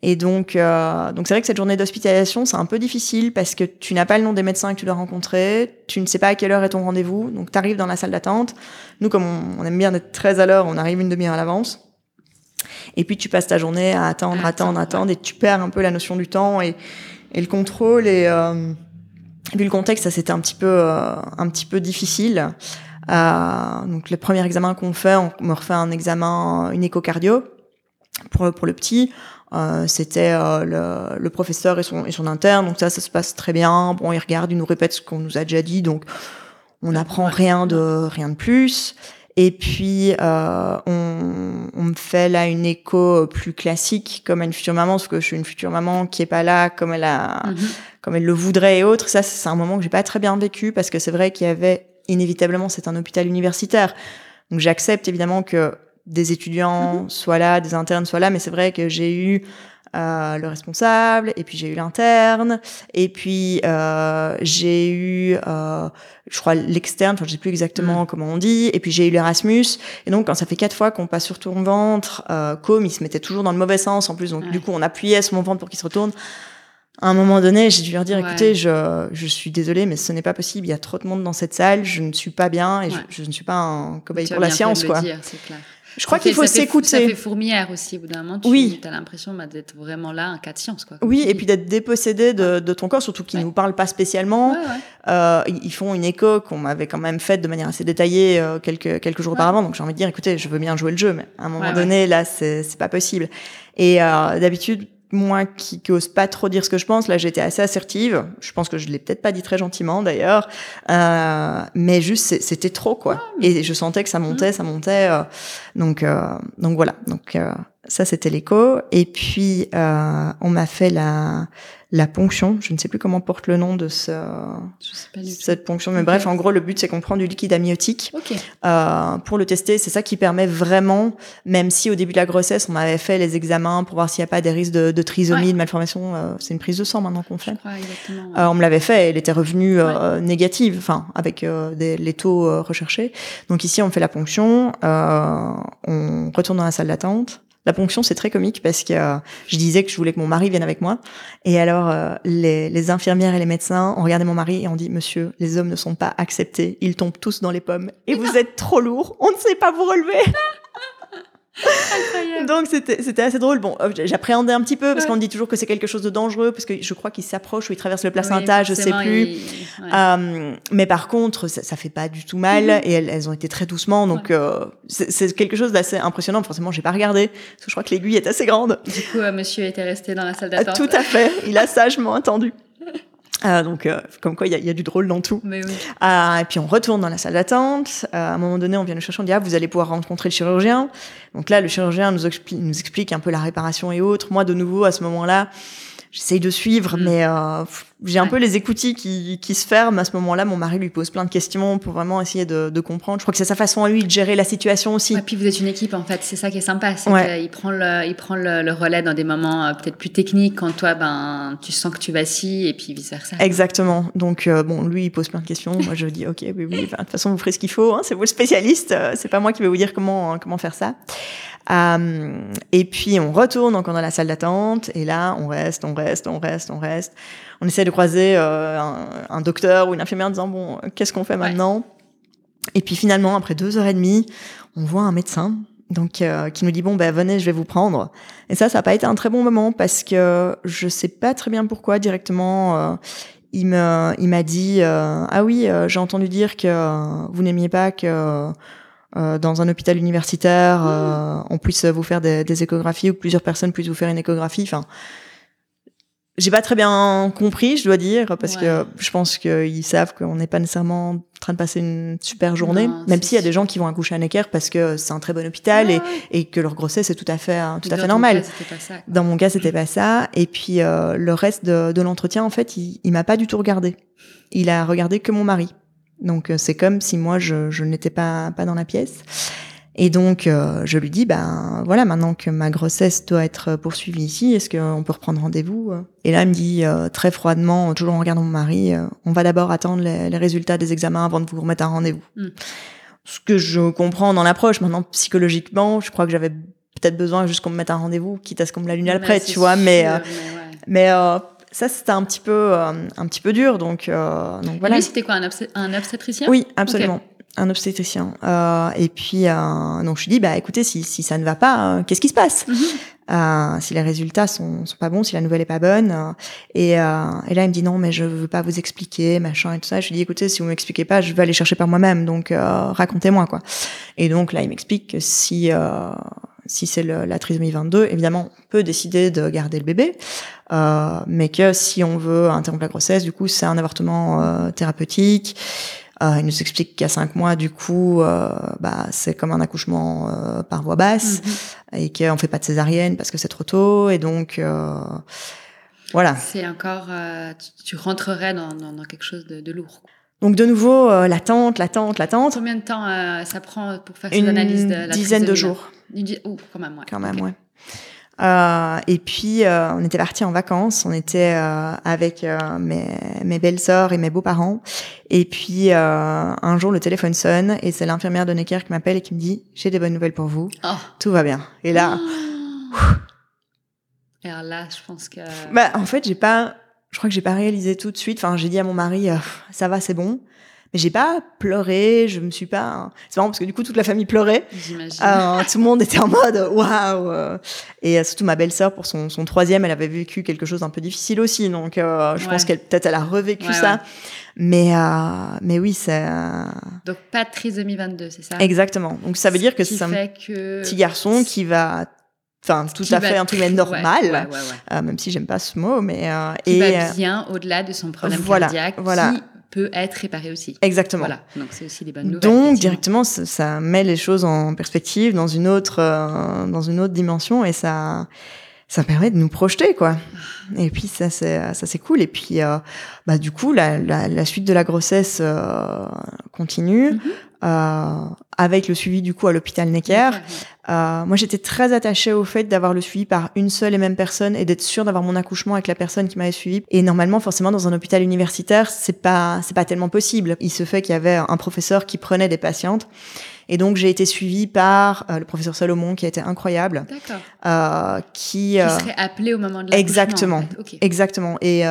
Et donc c'est vrai que cette journée d'hospitalisation, c'est un peu difficile parce que tu n'as pas le nom des médecins que tu dois rencontrer, tu ne sais pas à quelle heure est ton rendez-vous, donc t'arrives dans la salle d'attente. Nous, comme on aime bien être très à l'heure, on arrive une demi-heure à l'avance. Et puis tu passes ta journée à attendre, et tu perds un peu la notion du temps et le contrôle. Et vu le contexte, ça c'était un petit peu difficile. Donc le premier examen qu'on fait, on me refait un examen, une échocardio pour le petit. C'était le professeur et son interne, donc ça se passe très bien. Bon, il regarde, il nous répète ce qu'on nous a déjà dit, donc on n'apprend rien de plus. Et puis on me fait là une écho plus classique, comme à une future maman, parce que je suis une future maman qui est pas là comme elle a, comme elle le voudrait et autres. Ça, c'est un moment que j'ai pas très bien vécu, parce que c'est vrai qu'il y avait inévitablement, c'est un hôpital universitaire, donc j'accepte évidemment que des étudiants soient là, des internes soient là, mais c'est vrai que j'ai eu le responsable, et puis j'ai eu l'interne, et puis j'ai eu, je crois, l'externe, enfin je sais plus exactement comment on dit, et puis j'ai eu l'Erasmus, et donc quand ça fait 4 fois qu'on passe sur ton ventre, Côme, il se mettait toujours dans le mauvais sens en plus, donc du coup on appuyait sur mon ventre pour qu'il se retourne. À un moment donné, j'ai dû leur dire, écoutez, je suis désolée, mais ce n'est pas possible. Il y a trop de monde dans cette salle. Je ne suis pas bien, et je ne suis pas un cobaye pour la science, quoi. Dire, c'est clair. Je crois qu'il faut s'écouter. Ça fait fourmilière aussi. Au bout d'un moment, tu as l'impression d'être vraiment là, un cas de science, quoi. Oui, et puis d'être dépossédé de ton corps, surtout qu'il ne nous parle pas spécialement. Ils font une écho qu'on m'avait quand même faite de manière assez détaillée quelques jours auparavant. Donc j'ai envie de dire, écoutez, je veux bien jouer le jeu, mais à un moment donné, là, c'est pas possible. Et d'habitude, moi qui ose pas trop dire ce que je pense, là j'étais assez assertive, je pense que je l'ai peut-être pas dit très gentiment d'ailleurs, mais juste c'était trop, quoi, et je sentais que ça montait, donc voilà, donc ça c'était l'écho. Et puis on m'a fait la ponction, je ne sais plus comment porte le nom de cette ponction, mais bref, en gros le but c'est qu'on prend du liquide amniotique pour le tester, c'est ça qui permet vraiment, même si au début de la grossesse on avait fait les examens pour voir s'il n'y a pas des risques de trisomie, de malformation, c'est une prise de sang maintenant qu'on fait, on me l'avait fait, elle était revenue négative, enfin avec les taux recherchés, donc ici on fait la ponction, on retourne dans la salle d'attente. La ponction, c'est très comique parce que je disais que je voulais que mon mari vienne avec moi. Et alors, les infirmières et les médecins ont regardé mon mari et ont dit « Monsieur, les hommes ne sont pas acceptés. Ils tombent tous dans les pommes. Et vous êtes trop lourd. On ne sait pas vous relever. » Donc, c'était assez drôle. Bon, j'appréhendais un petit peu parce qu'on dit toujours que c'est quelque chose de dangereux, parce que je crois qu'ils s'approchent ou ils traversent le placenta, je sais plus. Mais par contre, ça fait pas du tout mal et elles ont été très doucement, donc c'est quelque chose d'assez impressionnant. Forcément, j'ai pas regardé parce que je crois que l'aiguille est assez grande. Du coup, monsieur était resté dans la salle d'attente. Tout à fait, il a sagement attendu. Donc comme quoi il y a du drôle dans tout. Mais oui. Et puis on retourne dans la salle d'attente. À un moment donné, on vient nous chercher, on dit vous allez pouvoir rencontrer le chirurgien. Donc là, le chirurgien nous explique un peu la réparation et autres. Moi, de nouveau, à ce moment-là, j'essaye de suivre, mais j'ai un peu les écoutilles qui se ferment. À ce moment-là, mon mari lui pose plein de questions pour vraiment essayer de comprendre. Je crois que c'est sa façon à lui de gérer la situation aussi. Et puis vous êtes une équipe, en fait. C'est ça qui est sympa. C'est qu'il prend le relais dans des moments peut-être plus techniques, quand toi, tu sens que tu vacilles, et puis vice-versa. Exactement. Donc, lui, il pose plein de questions. Moi, je dis, OK, oui. De toute façon, vous ferez ce qu'il faut. Hein, c'est vous le spécialiste. C'est pas moi qui vais vous dire comment faire ça. Et puis on retourne encore dans la salle d'attente, et là on reste. On essaie de croiser un docteur ou une infirmière en disant bon, qu'est-ce qu'on fait maintenant ? Et puis finalement, après 2h30, on voit un médecin, donc qui nous dit bon venez, je vais vous prendre. Et ça n'a pas été un très bon moment parce que je sais pas très bien pourquoi directement. Il m'a dit ah oui, j'ai entendu dire que vous n'aimiez pas que dans un hôpital universitaire, on puisse vous faire des échographies, ou plusieurs personnes puissent vous faire une échographie. Enfin, j'ai pas très bien compris, je dois dire, parce que je pense qu'ils savent qu'on n'est pas nécessairement en train de passer une super journée, même s'il y a des gens qui vont accoucher à Necker parce que c'est un très bon hôpital et que leur grossesse est tout à fait normale. Dans mon cas, c'était pas ça. Et puis le reste de l'entretien, en fait, il m'a pas du tout regardé. Il a regardé que mon mari. Donc c'est comme si moi je n'étais pas dans la pièce. Et donc je lui dis ben voilà, maintenant que ma grossesse doit être poursuivie ici, est-ce qu'on peut reprendre rendez-vous? Et là elle me dit très froidement, toujours en regardant mon mari, on va d'abord attendre les résultats des examens avant de vous remettre un rendez-vous. Ce que je comprends dans l'approche maintenant psychologiquement, je crois que j'avais peut-être besoin juste qu'on me mette un rendez-vous, quitte à ce qu'on me l'annule après, tu vois, mais ça, c'était un petit peu dur, donc voilà. Lui, c'était quoi, un obstétricien? Oui, absolument, okay. Un obstétricien. Et puis, donc je lui dis, bah écoutez, si ça ne va pas, qu'est-ce qui se passe? Si les résultats sont pas bons, si la nouvelle est pas bonne, et là il me dit non, mais je veux pas vous expliquer, machin et tout ça. Je lui dis écoutez, si vous m'expliquez pas, je vais aller chercher par moi-même, donc racontez-moi quoi. Et donc là il m'explique que si c'est la trisomie 22, évidemment, on peut décider de garder le bébé, mais que si on veut interrompre la grossesse, du coup, c'est un avortement thérapeutique. Il nous explique qu'à 5 mois, du coup, c'est comme un accouchement par voie basse, et qu'on fait pas de césarienne parce que c'est trop tôt, et donc voilà. C'est encore, tu rentrerais dans quelque chose de lourd. Donc de nouveau, l'attente. Combien de temps ça prend pour faire cette analyse de la trisomie? Une dizaine de jours. Quand même, ouais. Et puis, on était partis en vacances. On était avec mes belles-sœurs et mes beaux-parents. Et puis, un jour, le téléphone sonne et c'est l'infirmière de Necker qui m'appelle et qui me dit « J'ai des bonnes nouvelles pour vous. Oh. Tout va bien. » Et là... Alors là, je pense que... Bah, en fait, je crois que j'ai pas réalisé tout de suite. Enfin, j'ai dit à mon mari « Ça va, c'est bon. » Mais j'ai pas pleuré, je me suis pas... C'est marrant parce que du coup, toute la famille pleurait. J'imagine. Tout le monde était en mode « Waouh !» Et surtout ma belle-sœur, pour son 3e, elle avait vécu quelque chose d'un peu difficile aussi. Donc, je pense qu'elle peut-être elle a revécu ça. Ouais. Mais oui, c'est... Donc, pas de trisomie 22, c'est ça? Exactement. Donc, ça veut dire que c'est un petit garçon qui va... Enfin, tout à fait un truc normal, ouais. Même si j'aime pas ce mot, mais... qui va bien au-delà de son problème cardiaque. Voilà. Qui... peut être réparé aussi. Exactement. Voilà. Donc c'est aussi des bonnes nouvelles. Donc directement ça met les choses en perspective dans une autre dimension et ça permet de nous projeter quoi. Et puis ça c'est cool et puis du coup la suite de la grossesse continue. Avec le suivi du coup à l'hôpital Necker. Moi j'étais très attachée au fait d'avoir le suivi par une seule et même personne et d'être sûre d'avoir mon accouchement avec la personne qui m'avait suivie. Et normalement forcément dans un hôpital universitaire c'est pas tellement possible. Il se fait qu'il y avait un professeur qui prenait des patientes et donc j'ai été suivie par le professeur Salomon qui a été incroyable. D'accord. Qui serait appelé au moment de l'accouchement. Exactement. En fait. Okay. Exactement. Et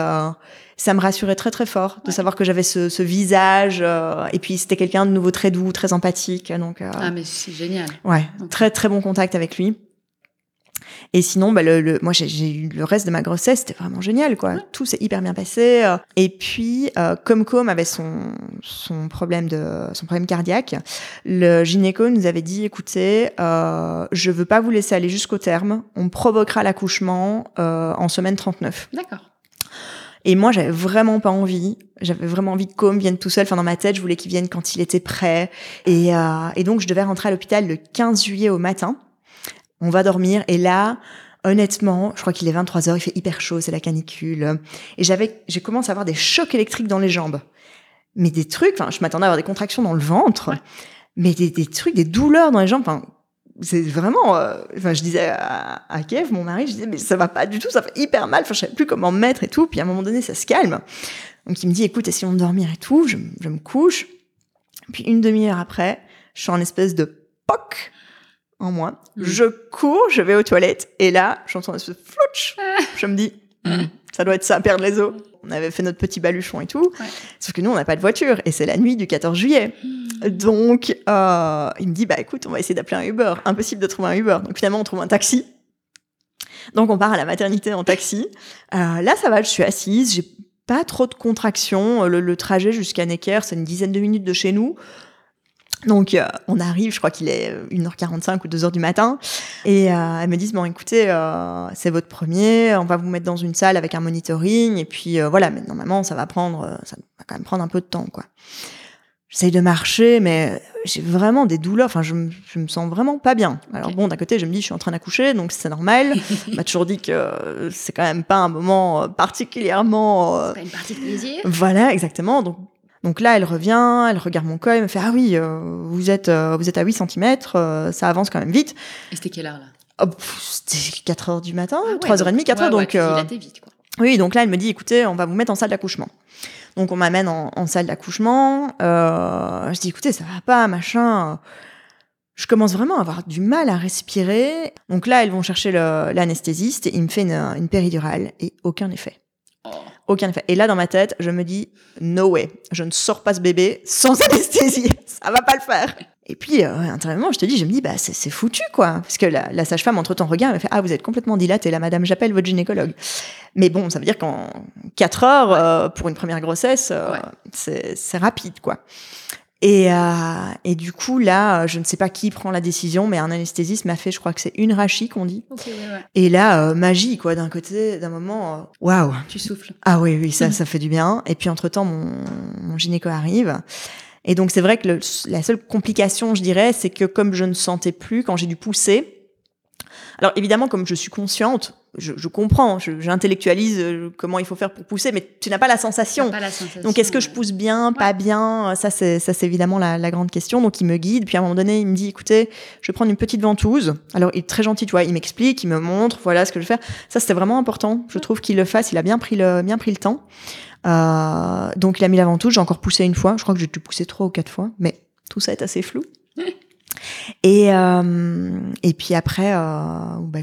ça me rassurait très très fort de savoir que j'avais ce visage et puis c'était quelqu'un de nouveau très doux, très empathique donc ah mais c'est génial. Ouais, okay. Très très bon contact avec lui. Et sinon moi j'ai eu le reste de ma grossesse, c'était vraiment génial quoi. Ouais. Tout s'est hyper bien passé et puis comme Côme avait son problème cardiaque, le gynéco nous avait dit écoutez, je veux pas vous laisser aller jusqu'au terme, on provoquera l'accouchement en semaine 39. D'accord. Et moi, j'avais vraiment pas envie. J'avais vraiment envie que Côme vienne tout seul. Enfin, dans ma tête, je voulais qu'il vienne quand il était prêt. Et donc, je devais rentrer à l'hôpital le 15 juillet au matin. On va dormir. Et là, honnêtement, je crois qu'il est 23h. Il fait hyper chaud. C'est la canicule. Et j'ai commencé à avoir des chocs électriques dans les jambes. Mais des trucs, enfin, je m'attendais à avoir des contractions dans le ventre. Ouais. Mais des trucs, des douleurs dans les jambes. Enfin, c'est vraiment... je disais à Kev, mon mari, je disais, mais ça va pas du tout, ça fait hyper mal, je savais plus comment me mettre et tout. Puis à un moment donné, ça se calme. Donc il me dit, écoute, essayons de dormir et tout. Je me couche. Puis une demi-heure après, je suis en espèce de poc en moi. Je cours, je vais aux toilettes. Et là, j'entends une espèce de flouch. Je me dis, ça doit être ça, perdre les os. On avait fait notre petit baluchon et tout. Ouais. Sauf que nous, on n'a pas de voiture. Et c'est la nuit du 14 juillet. Donc, il me dit, écoute, on va essayer d'appeler un Uber. Impossible de trouver un Uber. Donc, finalement, on trouve un taxi. Donc, on part à la maternité en taxi. Là, ça va, je suis assise. J'ai pas trop de contractions. Le trajet jusqu'à Necker, c'est une dizaine de minutes de chez nous. Donc, on arrive, je crois qu'il est 1h45 ou 2h du matin. Et elles me disent, bon, écoutez, c'est votre premier, on va vous mettre dans une salle avec un monitoring. Et puis, mais normalement, ça va quand même prendre un peu de temps, quoi. J'essaye de marcher, mais j'ai vraiment des douleurs. Enfin, je me sens vraiment pas bien. Alors bon, d'un côté, je me dis, je suis en train d'accoucher, donc c'est normal. On m'a toujours dit que c'est quand même pas un moment particulièrement... C'est pas une partie de plaisir. Voilà, exactement. Donc, Donc là, elle revient, elle regarde mon col, elle me fait « Ah oui, vous êtes à 8 cm, ça avance quand même vite. » Et c'était quelle heure, là? Oh, c'était 4h du matin, ah, ouais, 3h30, 4h. Ouais, donc, ouais, tu dilatais vite, quoi. Oui, donc là, elle me dit « Écoutez, on va vous mettre en salle d'accouchement. » Donc on m'amène en salle d'accouchement. Je dis « Écoutez, ça va pas, machin. » Je commence vraiment à avoir du mal à respirer. Donc là, elles vont chercher l'anesthésiste et il me fait une péridurale et aucun effet. Oh. Aucun effet. Et là, dans ma tête, je me dis « No way, je ne sors pas ce bébé sans anesthésie, ça va pas le faire !» Et puis, intérieurement, je me dis « Bah, c'est foutu, quoi !» Parce que la sage-femme, entre-temps, regarde, elle fait « Ah, vous êtes complètement dilatée, là, madame, j'appelle votre gynécologue. » Mais bon, ça veut dire qu'en 4 heures, pour une première grossesse, c'est rapide, quoi. Et du coup, là, je ne sais pas qui prend la décision, mais un anesthésiste m'a fait, je crois que c'est une rachie qu'on dit. Okay, ouais, ouais. Et là, magie, quoi, d'un côté, d'un moment, waouh. Wow. Tu souffles. Ah oui, oui, ça fait du bien. Et puis, entre-temps, mon gynéco arrive. Et donc, c'est vrai que la seule complication, je dirais, c'est que comme je ne sentais plus, quand j'ai dû pousser... Alors, évidemment, comme je suis consciente, je comprends, j'intellectualise comment il faut faire pour pousser, mais tu n'as pas la sensation. Donc, est-ce que je pousse bien, pas bien ? Ça, c'est évidemment la grande question. Donc, il me guide. Puis, à un moment donné, il me dit, écoutez, je vais prendre une petite ventouse. Alors, il est très gentil, tu vois, il m'explique, il me montre, voilà ce que je vais faire. Ça, c'était vraiment important. Je trouve qu'il le fasse. Il a bien pris le temps. Donc, il a mis la ventouse. J'ai encore poussé une fois. Je crois que j'ai dû pousser 3 ou 4 fois, mais tout ça est assez flou. Et puis après,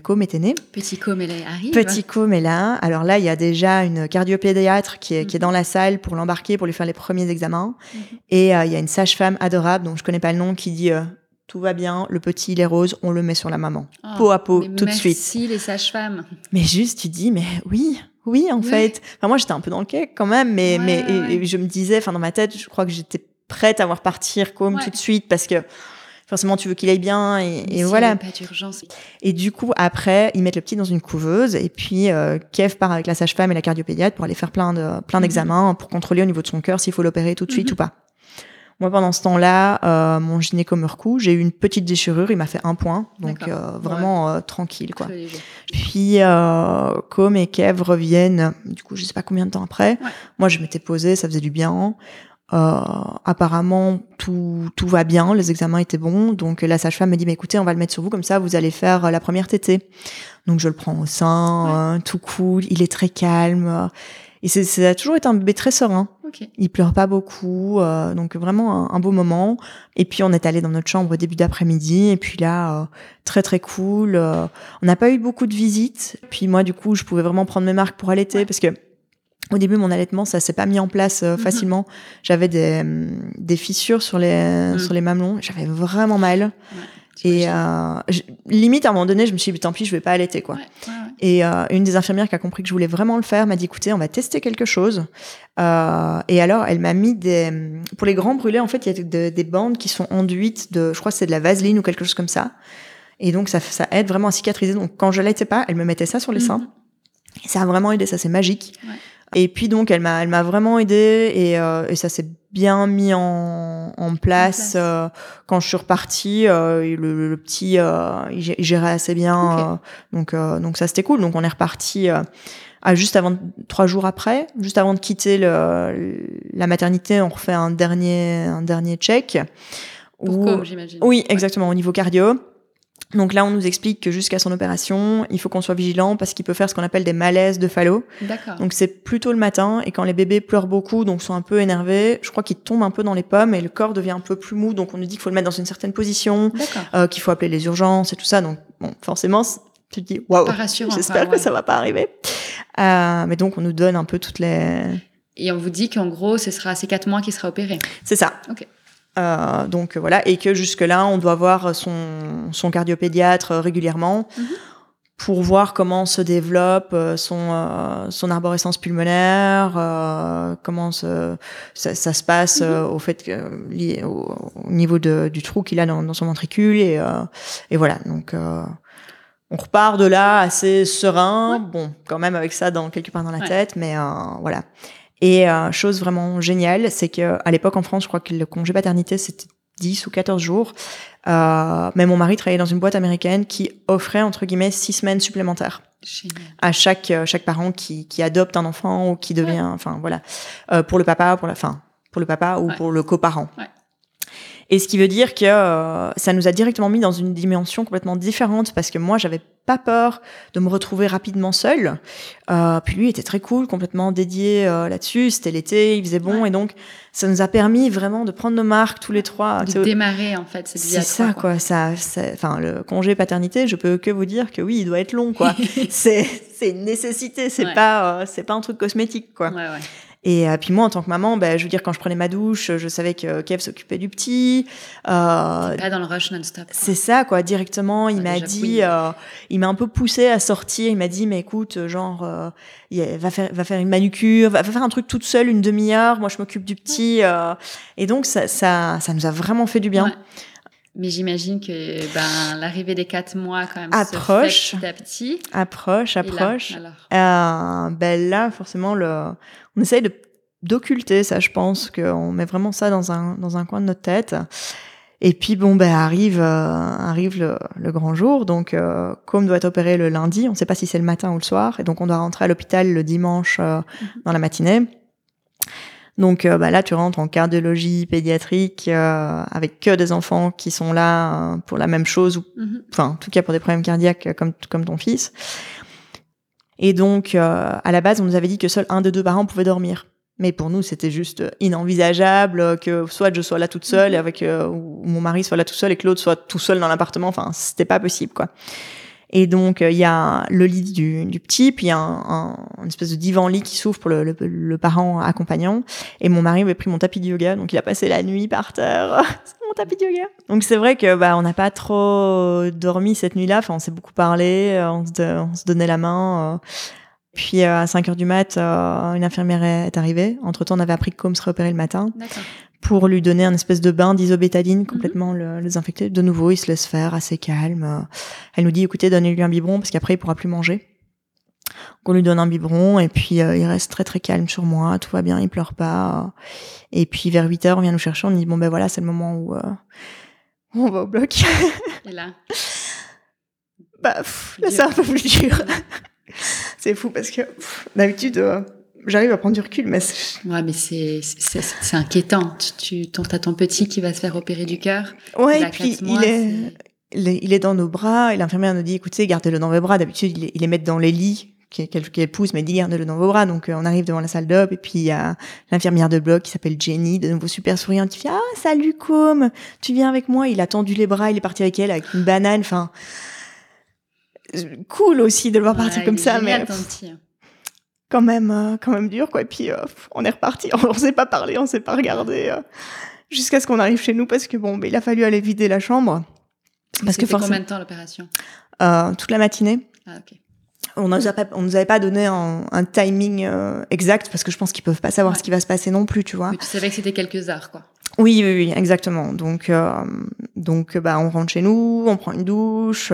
Côme était né. Petit Côme est là, arrive. Petit Côme est là. Alors là, il y a déjà une cardiopédiatre qui est dans la salle pour l'embarquer, pour lui faire les premiers examens. Mmh. Et il y a une sage-femme adorable, dont je connais pas le nom, qui dit tout va bien, le petit il est rose, on le met sur la maman, peau à peau, tout de suite. Merci les sages-femmes. Mais juste, tu dis mais oui en fait. Enfin moi j'étais un peu dans le cake quand même, mais je me disais, enfin dans ma tête, je crois que j'étais prête à voir partir Côme tout de suite parce que. Forcément, tu veux qu'il aille bien, et voilà. Pas d'urgence. Et du coup, après, ils mettent le petit dans une couveuse, et puis Kev part avec la sage-femme et la cardiopédiatre pour aller faire plein d'examens, pour contrôler au niveau de son cœur s'il faut l'opérer tout de suite ou pas. Moi, pendant ce temps-là, mon gynéco me recoue, j'ai eu une petite déchirure, il m'a fait 1 point, donc vraiment tranquille, quoi. Puis, Côme et Kev reviennent, du coup, je sais pas combien de temps après. Ouais. Moi, je m'étais posée, ça faisait du bien. Apparemment tout va bien, les examens étaient bons, donc la sage-femme me dit bah, écoutez on va le mettre sur vous, comme ça vous allez faire la première tétée. Donc je le prends au sein, tout cool, il est très calme, et ça a toujours été un bébé très serein. Okay. Il pleure pas beaucoup, donc vraiment un beau moment. Et puis on est allé dans notre chambre au début d'après-midi, et puis là très très cool, on n'a pas eu beaucoup de visites. Puis moi du coup je pouvais vraiment prendre mes marques pour allaiter, parce que au début, mon allaitement, ça s'est pas mis en place facilement. J'avais des fissures sur les mamelons. J'avais vraiment mal. Ouais, et limite, à un moment donné, je me suis dit, tant pis, je vais pas allaiter, quoi. Ouais, ouais, ouais. Et une des infirmières qui a compris que je voulais vraiment le faire m'a dit, écoutez, on va tester quelque chose. Et alors, elle m'a mis pour les grands brûlés, en fait, il y a des bandes qui sont enduites je crois que c'est de la vaseline ou quelque chose comme ça. Et donc, ça aide vraiment à cicatriser. Donc, quand je l'allaitais pas, elle me mettait ça sur les seins. Et ça a vraiment aidé. Ça, c'est magique. Ouais. Et puis donc elle m'a vraiment aidée, et ça s'est bien mis en place. Quand je suis repartie, le petit il gérait assez bien. Okay. Donc ça c'était cool. Donc on est reparti juste avant 3 jours après, juste avant de quitter la maternité, on refait un dernier check. Pourquoi, j'imagine. Oui, exactement, au niveau cardio. Donc là, on nous explique que jusqu'à son opération, il faut qu'on soit vigilant parce qu'il peut faire ce qu'on appelle des malaises de Fallot. D'accord. Donc c'est plutôt le matin, et quand les bébés pleurent beaucoup, donc sont un peu énervés, je crois qu'ils tombent un peu dans les pommes et le corps devient un peu plus mou. Donc on nous dit qu'il faut le mettre dans une certaine position, qu'il faut appeler les urgences et tout ça. Donc bon, forcément, tu te dis waouh, j'espère que ça va pas arriver. Mais donc on nous donne un peu toutes les... Et on vous dit qu'en gros, ce sera à ces 4 mois qu'il sera opéré. C'est ça. Ok. Donc voilà, et que jusque-là, on doit voir son cardiopédiatre régulièrement pour voir comment se développe son arborescence pulmonaire, comment ça se passe au fait que, lié au niveau du trou qu'il a dans son ventricule, et voilà. Donc on repart de là assez serein, bon, quand même avec ça quelque part dans la tête, mais voilà. Et chose vraiment géniale, c'est qu'à l'époque en France, je crois que le congé paternité, c'était 10 ou 14 jours. Mais mon mari travaillait dans une boîte américaine qui offrait, entre guillemets, 6 semaines supplémentaires. Génial. À chaque parent qui adopte un enfant ou qui devient... Enfin, voilà. Pour le papa, pour le papa ou pour le coparent. Ouais. Et ce qui veut dire que ça nous a directement mis dans une dimension complètement différente, parce que moi, j'avais pas peur de me retrouver rapidement seule. Puis lui, il était très cool, complètement dédié là-dessus. C'était l'été, il faisait bon. Ouais. Et donc, ça nous a permis vraiment de prendre nos marques tous les trois. De démarrer, en fait, cette vie à trois. C'est ça, quoi. Enfin, le congé paternité, je peux que vous dire que oui, il doit être long, quoi. c'est une nécessité. C'est pas un truc cosmétique, quoi. Ouais, ouais. Et puis moi, en tant que maman, je veux dire, quand je prenais ma douche, je savais que Kev s'occupait du petit. T'es pas dans le rush non-stop. C'est ça, quoi. Directement, il m'a dit... il m'a un peu poussé à sortir. Il m'a dit, mais écoute, genre, va faire une manucure, va faire un truc toute seule, une demi-heure. Moi, je m'occupe du petit. Et donc, ça nous a vraiment fait du bien. Ouais. Mais j'imagine que l'arrivée des 4 mois quand même se fait petit à petit. Approche. Là, forcément, on essaye d'occulter ça, je pense, qu'on met vraiment ça dans un coin de notre tête. Et puis arrive le grand jour. Donc Côme doit être opéré le lundi. On ne sait pas si c'est le matin ou le soir. Et donc on doit rentrer à l'hôpital le dimanche dans la matinée. Donc là, tu rentres en cardiologie pédiatrique avec que des enfants qui sont là pour la même chose, ou enfin en tout cas pour des problèmes cardiaques comme ton fils. Et donc à la base, on nous avait dit que seul un des deux parents pouvait dormir. Mais pour nous, c'était juste inenvisageable que soit je sois là toute seule ou mon mari soit là tout seul et que l'autre soit tout seul dans l'appartement. Enfin, c'était pas possible, quoi. Et donc, il y a le lit du petit, puis il y a une espèce de divan-lit qui s'ouvre pour le parent accompagnant. Et mon mari avait pris mon tapis de yoga, donc il a passé la nuit par terre. C'est mon tapis de yoga. Donc, c'est vrai que on n'a pas trop dormi cette nuit-là. Enfin, on s'est beaucoup parlé, on se donnait la main. Puis, à 5h du mat, une infirmière est arrivée. Entre-temps, on avait appris que Côme serait opéré le matin. D'accord. Pour lui donner un espèce de bain d'isobétaline complètement le désinfecté. De nouveau, il se laisse faire, assez calme. Elle nous dit, écoutez, donnez-lui un biberon, parce qu'après, il pourra plus manger. Donc, on lui donne un biberon, et puis il reste très, très calme sur moi. Tout va bien, il pleure pas. Et puis, vers 8h, on vient nous chercher. On dit, voilà, c'est le moment où on va au bloc. Et là là, c'est un peu plus dur. C'est fou, parce que d'habitude... j'arrive à prendre du recul, mais c'est inquiétant. T'as ton petit qui va se faire opérer du cœur. Ouais, et puis il est dans nos bras, et l'infirmière nous dit, écoutez, gardez-le dans vos bras. D'habitude, ils les mettent dans les lits qu'elle pousse, mais dit, gardez-le dans vos bras. Donc, on arrive devant la salle d'op, et puis il y a l'infirmière de bloc qui s'appelle Jenny, de nouveau super souriante, qui fait, ah, salut Côme, tu viens avec moi. Il a tendu les bras, il est parti avec elle, avec une banane, enfin. Cool aussi de le voir partir comme ça, mais. Quand même dur, quoi. Et puis on est reparti, on s'est pas parlé, on s'est pas regardé jusqu'à ce qu'on arrive chez nous, parce que il a fallu aller vider la chambre. Parce que forcément. Combien de temps l'opération? Toute la matinée. Ah, ok. On nous avait pas donné un timing exact, parce que je pense qu'ils peuvent pas savoir ce qui va se passer non plus, tu vois. Mais tu savais que c'était quelques heures, quoi. Oui, exactement. Donc, on rentre chez nous, on prend une douche,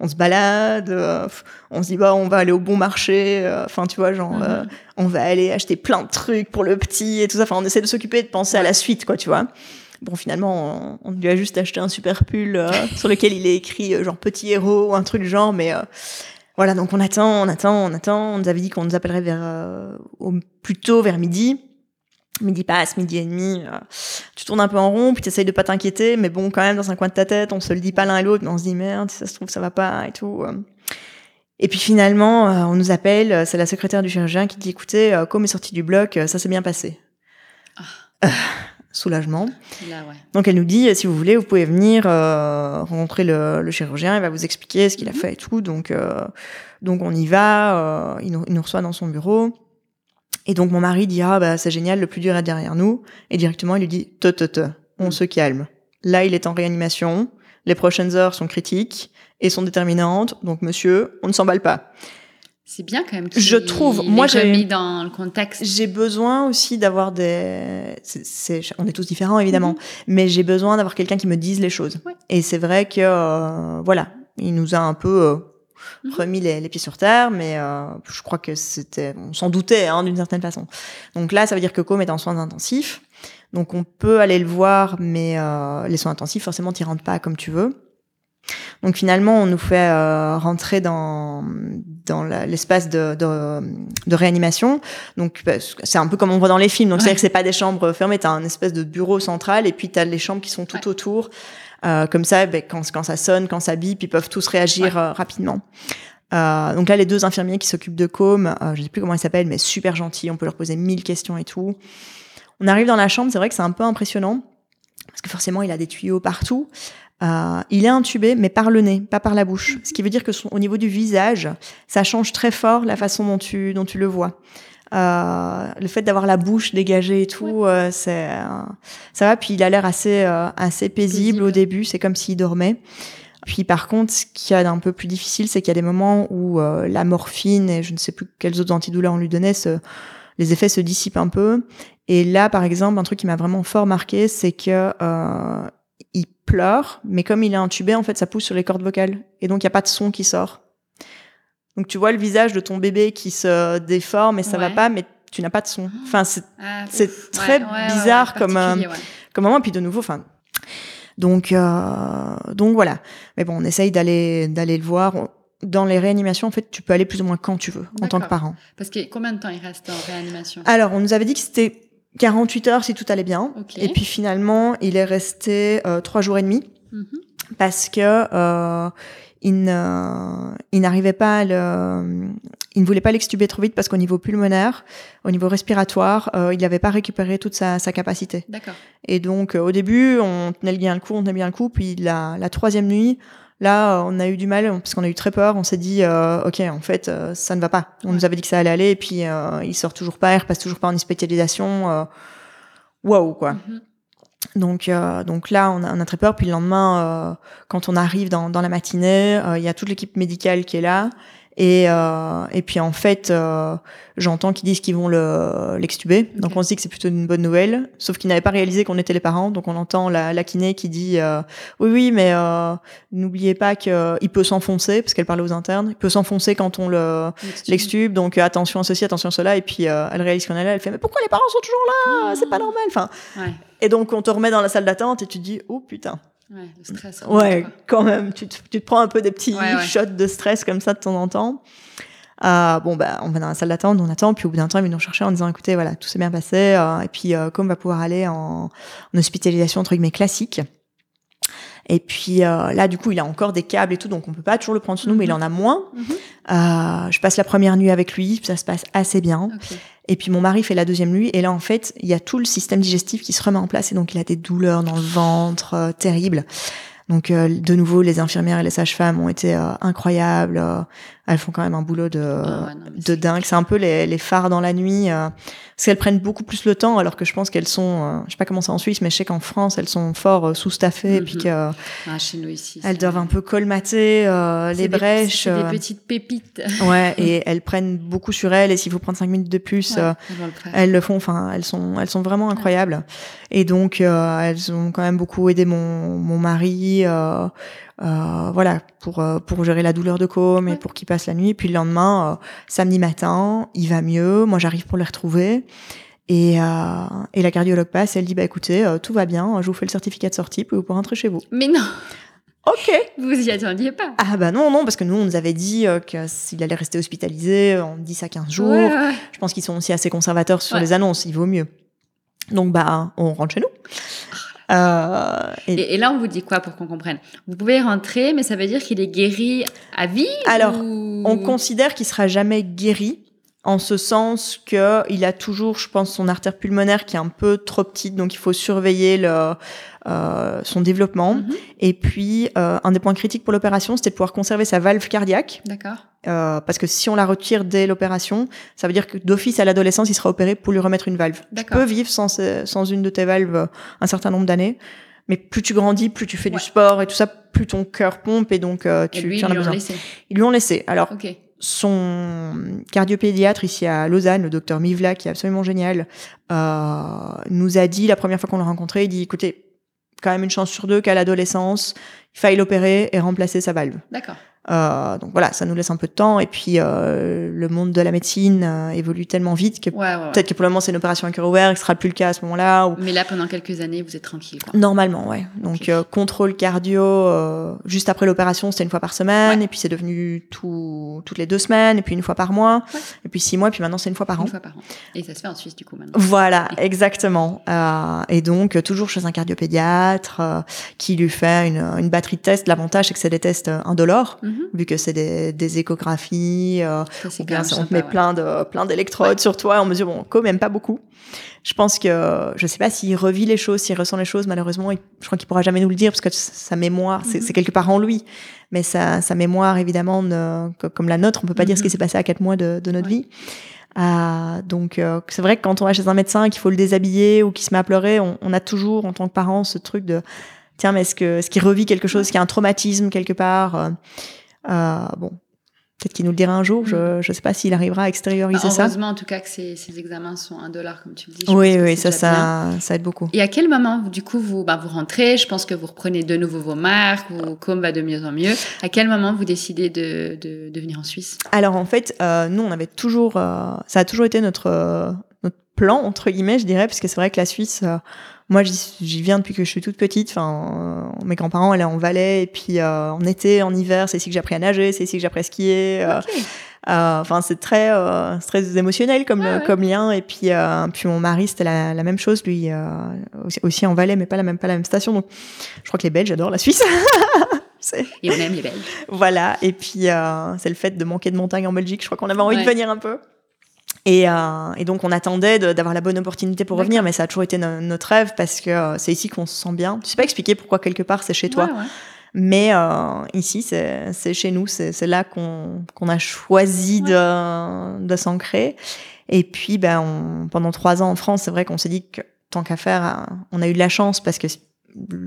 on se balade, on se dit, on va aller au bon marché, enfin, tu vois, genre, on va aller acheter plein de trucs pour le petit et tout ça. Enfin, on essaie de s'occuper et de penser à la suite, quoi, tu vois. Bon, finalement, on lui a juste acheté un super pull sur lequel il est écrit, genre, petit héros ou un truc genre, mais... Voilà, donc on attend. On nous avait dit qu'on nous appellerait vers midi. Midi passe, midi et demi. Tu tournes un peu en rond, puis t'essayes de pas t'inquiéter, mais quand même, dans un coin de ta tête, on se le dit pas l'un et l'autre, mais on se dit merde, si ça se trouve, ça va pas et tout. Et puis finalement, on nous appelle, c'est la secrétaire du chirurgien qui dit, écoutez, Côme est sorti du bloc, ça s'est bien passé. Soulagement. Là, ouais. Donc elle nous dit, si vous voulez, vous pouvez venir rencontrer le chirurgien, il va vous expliquer ce qu'il a fait et tout. Donc on y va, il nous reçoit dans son bureau. Et donc mon mari dit, c'est génial, le plus dur est derrière nous. Et directement, il lui dit, on se calme. Là, il est en réanimation, les prochaines heures sont critiques et sont déterminantes. Donc monsieur, on ne s'emballe pas. C'est bien quand même. Je trouve. Moi, j'ai mis dans le contexte. J'ai besoin aussi d'avoir on est tous différents évidemment, mais j'ai besoin d'avoir quelqu'un qui me dise les choses. Ouais. Et c'est vrai que il nous a un peu remis les pieds sur terre, mais je crois que on s'en doutait d'une certaine façon. Donc là, ça veut dire que Côme est en soins intensifs, donc on peut aller le voir, mais les soins intensifs forcément t'y rentres pas comme tu veux. Donc finalement, on nous fait rentrer dans l'espace de réanimation. Donc c'est un peu comme on voit dans les films. Donc c'est-à-dire que c'est pas des chambres fermées. T'as un espèce de bureau central et puis t'as les chambres qui sont tout autour. Comme ça, quand ça sonne, quand ça bip, ils peuvent tous réagir rapidement. Donc là, les deux infirmiers qui s'occupent de Côme, je sais plus comment ils s'appellent, mais super gentils. On peut leur poser 1000 questions et tout. On arrive dans la chambre, c'est vrai que c'est un peu impressionnant parce que forcément, il a des tuyaux partout. Il est intubé, mais par le nez, pas par la bouche. Ce qui veut dire que au niveau du visage, ça change très fort la façon dont tu le vois. Le fait d'avoir la bouche dégagée et tout, ça va. Puis il a l'air assez paisible au début. C'est comme s'il dormait. Puis par contre, ce qu'il y a d'un peu plus difficile, c'est qu'il y a des moments où la morphine et je ne sais plus quels autres antidouleurs on lui donnait, les effets se dissipent un peu. Et là, par exemple, un truc qui m'a vraiment fort marqué, c'est que il pleure, mais comme il est intubé, en fait, ça pousse sur les cordes vocales. Et donc, il n'y a pas de son qui sort. Donc, tu vois le visage de ton bébé qui se déforme et ça va pas, mais tu n'as pas de son. Enfin, c'est très bizarre comme moment. Puis de nouveau, enfin... Donc voilà. Mais bon, on essaye d'aller le voir. Dans les réanimations, en fait, tu peux aller plus ou moins quand tu veux, en tant que parent. Parce que combien de temps il reste en réanimation? Alors, on nous avait dit que c'était 48 heures si tout allait bien. Okay. Et puis finalement, il est resté 3 jours et demi parce que il n'arrivait pas il ne voulait pas l'extuber trop vite parce qu'au niveau pulmonaire, au niveau respiratoire, il n'avait pas récupéré toute sa capacité. D'accord. Et donc, au début, on tenait bien le coup, puis la 3e nuit, là, on a eu du mal, parce qu'on a eu très peur, on s'est dit, ok, en fait, ça ne va pas. On nous avait dit que ça allait aller, et puis il sort toujours pas, il repasse toujours pas en hospitalisation. Waouh, quoi. Donc là, on a très peur, puis le lendemain, quand on arrive dans la matinée, il y a toute l'équipe médicale qui est là, et puis en fait, j'entends qu'ils disent qu'ils vont l'extuber, donc on se dit que c'est plutôt une bonne nouvelle, sauf qu'ils n'avaient pas réalisé qu'on était les parents, donc on entend la kiné qui dit oui mais n'oubliez pas qu'il peut s'enfoncer, parce qu'elle parlait aux internes, il peut s'enfoncer quand on l'extube, donc attention à ceci, attention à cela, et puis elle réalise qu'on est là, elle fait mais pourquoi les parents sont toujours là, c'est pas normal, enfin, et donc on te remet dans la salle d'attente et tu te dis oh putain. Ouais, le stress. Ouais, quand même. Tu te prends un peu des petits shots de stress comme ça de temps en temps. On va dans la salle d'attente, on attend, puis au bout d'un temps, ils viennent nous chercher en disant, écoutez, voilà, tout s'est bien passé, et puis, Côme va pouvoir aller en hospitalisation, entre guillemets, classique. Et puis, là, du coup, il a encore des câbles et tout, donc on peut pas toujours le prendre sous nous, mais il en a moins. Je passe la 1re nuit avec lui, ça se passe assez bien. Okay. Et puis mon mari fait la 2e nuit, et là en fait, il y a tout le système digestif qui se remet en place, et donc il a des douleurs dans le ventre, terribles. Donc de nouveau, les infirmières et les sages-femmes ont été incroyables. Elles font quand même un boulot de dingue. C'est un peu les phares dans la nuit, parce qu'elles prennent beaucoup plus le temps, alors que je pense qu'elles sont, je sais pas comment c'est en Suisse, mais je sais qu'en France, elles sont fort sous-staffées, et puis que chez nous ici, elles doivent un peu colmater les brèches. C'est des petites pépites. Ouais, et elles prennent beaucoup sur elles, et s'il faut prendre 5 minutes de plus, elles le font. Enfin, elles sont vraiment incroyables. Et donc, elles ont quand même beaucoup aidé mon mari. Voilà, pour gérer la douleur de Côme et pour qu'il passe la nuit. Et puis le lendemain, samedi matin, il va mieux. Moi, j'arrive pour le retrouver. Et la cardiologue passe et elle dit, écoutez, tout va bien. Je vous fais le certificat de sortie, puis vous pouvez rentrer chez vous. Mais non. Ok. Vous y attendiez pas. Ah non, parce que nous, on nous avait dit que s'il allait rester hospitalisé en 10 à 15 jours. Ouais. Je pense qu'ils sont aussi assez conservateurs sur les annonces. Il vaut mieux. Donc, on rentre chez nous. Et là, on vous dit quoi pour qu'on comprenne? Vous pouvez rentrer, mais ça veut dire qu'il est guéri à vie? Alors, on considère qu'il sera jamais guéri, en ce sens que il a toujours, je pense, son artère pulmonaire qui est un peu trop petite, donc il faut surveiller son développement. Et puis, un des points critiques pour l'opération, c'était de pouvoir conserver sa valve cardiaque. D'accord. Parce que si on la retire dès l'opération, ça veut dire que d'office à l'adolescence, il sera opéré pour lui remettre une valve. D'accord. Tu peux vivre sans une de tes valves un certain nombre d'années, mais plus tu grandis, plus tu fais du sport et tout ça, plus ton cœur pompe et donc tu en as besoin. Ils lui ont laissé. Alors, son cardiopédiatre ici à Lausanne, le docteur Mivla, qui est absolument génial, nous a dit la première fois qu'on l'a rencontré, il dit écoutez, quand même une chance sur 2 qu'à l'adolescence, il faille l'opérer et remplacer sa valve. D'accord. Donc voilà, ça nous laisse un peu de temps. Et puis le monde de la médecine évolue tellement vite que peut-être que pour le moment c'est une opération à cœur ouvert, que ce sera plus le cas à ce moment-là. Ou... Mais là, pendant quelques années, vous êtes tranquille, quoi. Normalement, ouais. Donc okay. Contrôle cardio juste après l'opération, c'était une fois par semaine. Ouais. Et puis c'est devenu toutes les 2 semaines, et puis une fois par mois, ouais. Et puis 6 mois, et puis maintenant c'est une fois par an. Et ça se fait en Suisse du coup maintenant. Voilà, exactement. Et donc toujours chez un cardiopédiatre qui lui fait une batterie de tests. L'avantage c'est que c'est des tests indolores. Mm-hmm. Vu que c'est des échographies, on te met plein d'électrodes sur toi et on mesure, bon, quand même pas beaucoup. Je pense que, je sais pas s'il revit les choses, s'il ressent les choses, malheureusement, je crois qu'il pourra jamais nous le dire parce que sa mémoire, c'est quelque part en lui. Mais sa mémoire, évidemment, comme la nôtre, on peut pas dire ce qui s'est passé à 4 mois de notre vie. Donc, c'est vrai que quand on va chez un médecin, qu'il faut le déshabiller ou qu'il se met à pleurer, on a toujours, en tant que parent, ce truc de, tiens, mais est-ce qu'il revit quelque chose, est-ce qu'il y a un traumatisme quelque part? Bon, peut-être qu'il nous le dira un jour. Je sais pas s'il arrivera à extérioriser ça. Heureusement, en tout cas, que ces examens sont $1, comme tu le dis. Oui, ça aide beaucoup. Et à quel moment, du coup, vous rentrez? Je pense que vous reprenez de nouveau vos marques. Côme va de mieux en mieux. À quel moment vous décidez de venir en Suisse? Alors, en fait, nous, on avait toujours... ça a toujours été notre plan, entre guillemets, je dirais, parce que c'est vrai que la Suisse... Moi, j'y viens depuis que je suis toute petite. Enfin, mes grands-parents allaient en Valais, et puis en été, en hiver, c'est ici que j'ai appris à nager, c'est ici que j'ai appris à skier. Okay. Enfin, c'est très émotionnel comme lien. Et puis, mon mari, c'était la même chose, lui, aussi en Valais, mais pas la même station. Donc, je crois que les Belges adorent la Suisse. Et on aime les Belges. Voilà. Et puis, c'est le fait de manquer de montagne en Belgique. Je crois qu'on avait envie de venir un peu. Et donc, on attendait d'avoir la bonne opportunité pour revenir, mais ça a toujours été notre rêve parce que c'est ici qu'on se sent bien. Tu sais pas expliquer pourquoi quelque part c'est chez toi, mais ici c'est chez nous, c'est là qu'on a choisi de s'ancrer. Et puis, pendant 3 ans en France, c'est vrai qu'on s'est dit que tant qu'à faire, on a eu de la chance parce que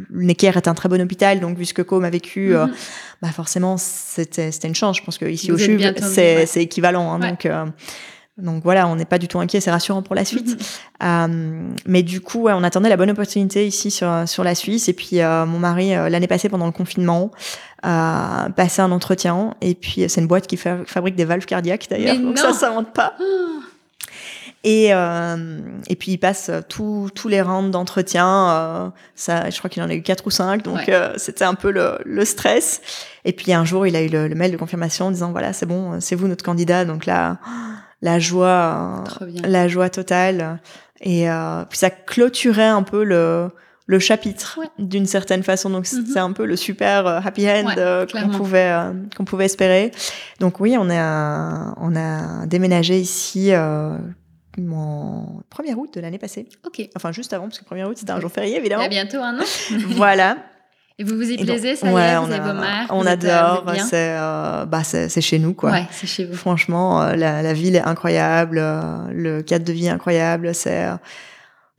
Necker est un très bon hôpital, donc vu ce que Côme a vécu, forcément c'était une chance. Je pense que ici au CHU, c'est équivalent, hein, Donc voilà, on n'est pas du tout inquiet, c'est rassurant pour la suite. Mais du coup, on attendait la bonne opportunité ici sur la Suisse. Et puis mon mari, l'année passée pendant le confinement, passait un entretien. Et puis c'est une boîte qui fabrique des valves cardiaques d'ailleurs, mais donc non. Ça s'invente pas. Et puis il passe tous les rounds d'entretien. Ça, je crois qu'il en a eu 4 ou 5. Donc c'était un peu le stress. Et puis un jour, il a eu le mail de confirmation en disant voilà, c'est bon, c'est vous notre candidat. Donc là. La joie totale. Et puis ça clôturait un peu le chapitre d'une certaine façon. Donc c'était un peu le super happy end qu'on pouvait espérer. Donc oui, on a déménagé ici en 1er août de l'année passée. Okay. Enfin juste avant, parce que 1er août c'était un jour férié évidemment. À bientôt 1 an. Voilà. Et vous y plaisez, ça y est, vous avez vos marques. On adore, c'est chez nous, quoi. Ouais, c'est chez vous. Franchement, la ville est incroyable, le cadre de vie est incroyable,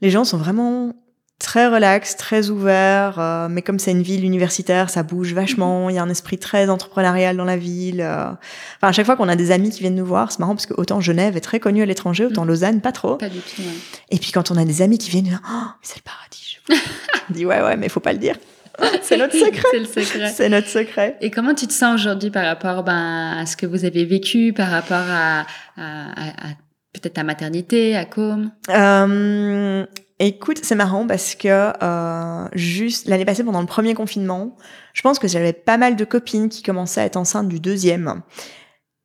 les gens sont vraiment très relax, très ouverts, mais comme c'est une ville universitaire, ça bouge vachement, il y a un esprit très entrepreneurial dans la ville. Enfin, à chaque fois qu'on a des amis qui viennent nous voir, c'est marrant parce que autant Genève est très connue à l'étranger, autant Lausanne, pas trop. Pas du tout, ouais. Et puis quand on a des amis qui viennent, oh, c'est le paradis. On dit ouais, mais faut pas le dire. C'est notre secret. C'est le secret. C'est notre secret. Et comment tu te sens aujourd'hui par rapport à ce que vous avez vécu, par rapport à peut-être ta maternité, à Côme? Écoute, c'est marrant parce que juste l'année passée pendant le premier confinement, je pense que j'avais pas mal de copines qui commençaient à être enceintes du 2e.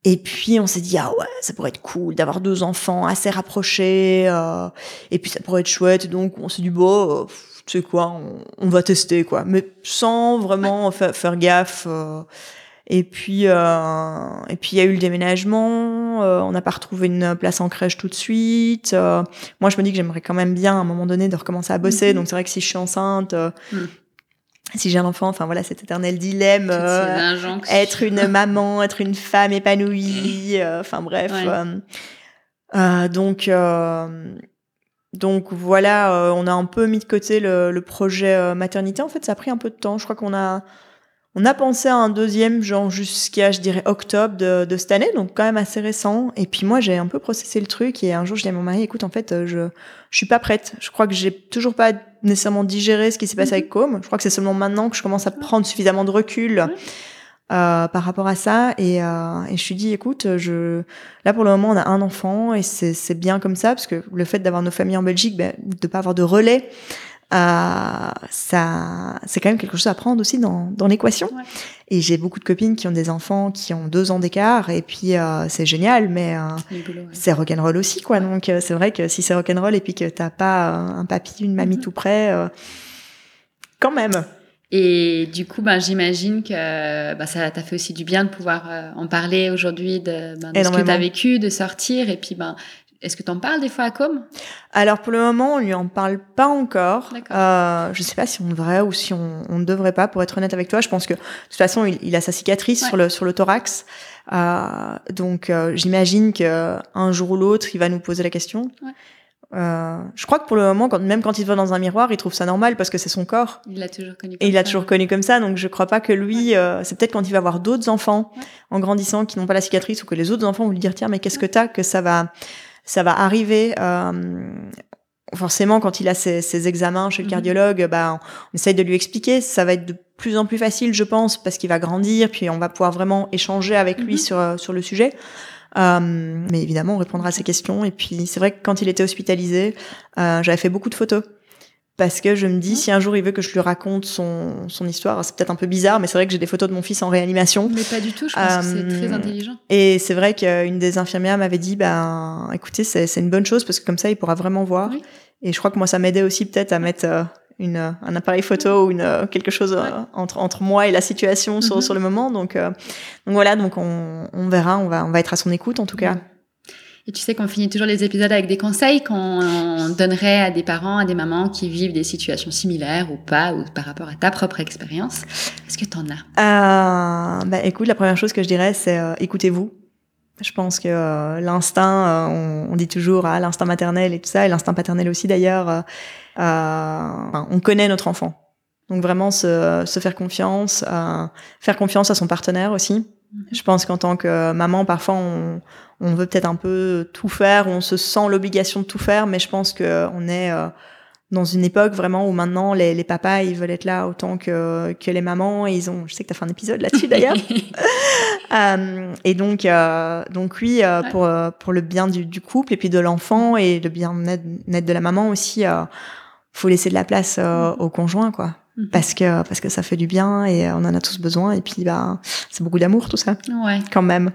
Et puis, on s'est dit, ah ouais, ça pourrait être cool d'avoir 2 enfants assez rapprochés, et puis ça pourrait être chouette. Donc, on s'est dit, bon, tu sais quoi, on va tester, quoi. Mais sans vraiment faire gaffe. Et puis, il y a eu le déménagement. On n'a pas retrouvé une place en crèche tout de suite. Moi, je me dis que j'aimerais quand même bien, à un moment donné, de recommencer à bosser. Donc, c'est vrai que si je suis enceinte... Si j'ai un enfant, enfin voilà, cet éternel dilemme, être une maman, être une femme épanouie, enfin bref. Ouais. Donc voilà, on a un peu mis de côté le projet maternité. En fait, ça a pris un peu de temps. Je crois qu'on a pensé à un 2e, genre jusqu'à, je dirais, octobre de cette année, donc quand même assez récent. Et puis moi, j'ai un peu processé le truc et un jour, je dis à mon mari, écoute, en fait, je suis pas prête. Je crois que j'ai toujours pas nécessairement digéré ce qui s'est passé avec Côme. Je crois que c'est seulement maintenant que je commence à prendre suffisamment de recul par rapport à ça, et je suis dit, écoute, là pour le moment on a un enfant et c'est bien comme ça, parce que le fait d'avoir nos familles en Belgique, de pas avoir de relais, ça c'est quand même quelque chose à prendre aussi dans l'équation. Ouais. Et j'ai beaucoup de copines qui ont des enfants qui ont 2 ans d'écart, et puis c'est génial, mais ouais. C'est rock'n'roll aussi, quoi. Ouais. Donc c'est vrai que si c'est rock'n'roll et puis que t'as pas un papy, une mamie tout près, quand même. Et du coup, j'imagine que ça t'a fait aussi du bien de pouvoir en parler aujourd'hui de ce que t'as vécu, de sortir, et puis est-ce que t'en parles des fois à Côme? Alors pour le moment, on lui en parle pas encore. Je sais pas si on devrait ou si on ne devrait pas. Pour être honnête avec toi, je pense que de toute façon, il a sa cicatrice, ouais, sur le thorax. Donc j'imagine que un jour ou l'autre, il va nous poser la question. Ouais. Je crois que pour le moment, même quand il va dans un miroir, il trouve ça normal parce que c'est son corps. Il l'a toujours connu. Comme ça, donc je crois pas que lui. Ouais. C'est peut-être quand il va voir d'autres enfants, ouais, en grandissant, qui n'ont pas la cicatrice, ou que les autres enfants vont lui dire, tiens, mais qu'est-ce, ouais, que t'as, que ça va arriver. Forcément, quand il a ses examens chez le cardiologue, on essaye de lui expliquer. Ça va être de plus en plus facile, je pense, parce qu'il va grandir, puis on va pouvoir vraiment échanger avec lui sur le sujet. Mais évidemment, on répondra à ses questions. Et puis, c'est vrai que quand il était hospitalisé, j'avais fait beaucoup de photos. Parce que je me dis, si un jour il veut que je lui raconte son histoire, c'est peut-être un peu bizarre, mais c'est vrai que j'ai des photos de mon fils en réanimation. Mais pas du tout, je pense que c'est très intelligent. Et c'est vrai qu'une des infirmières m'avait dit, écoutez, c'est une bonne chose, parce que comme ça, il pourra vraiment voir. Oui. Et je crois que moi, ça m'aidait aussi peut-être à mettre un appareil photo ou quelque chose, ouais, entre moi et la situation sur le moment. Donc voilà, donc on verra, on va être à son écoute en tout cas. Et tu sais qu'on finit toujours les épisodes avec des conseils qu'on donnerait à des parents, à des mamans qui vivent des situations similaires ou pas, ou par rapport à ta propre expérience. Est-ce que t'en as? Écoute, la première chose que je dirais, c'est écoutez-vous. Je pense que l'instinct, on dit toujours l'instinct maternel et tout ça, et l'instinct paternel aussi d'ailleurs, on connaît notre enfant. Donc vraiment se faire confiance à son partenaire aussi. Je pense qu'en tant que maman, parfois, on veut peut-être un peu tout faire, on se sent l'obligation de tout faire, mais je pense qu'on est dans une époque vraiment où maintenant les papas, ils veulent être là autant que les mamans, et je sais que t'as fait un épisode là-dessus d'ailleurs. Et donc oui, ouais, pour le bien du couple, et puis de l'enfant, et le bien-être de la maman aussi, faut laisser de la place au conjoint, quoi. Parce que ça fait du bien et on en a tous besoin, et puis c'est beaucoup d'amour tout ça, ouais, quand même.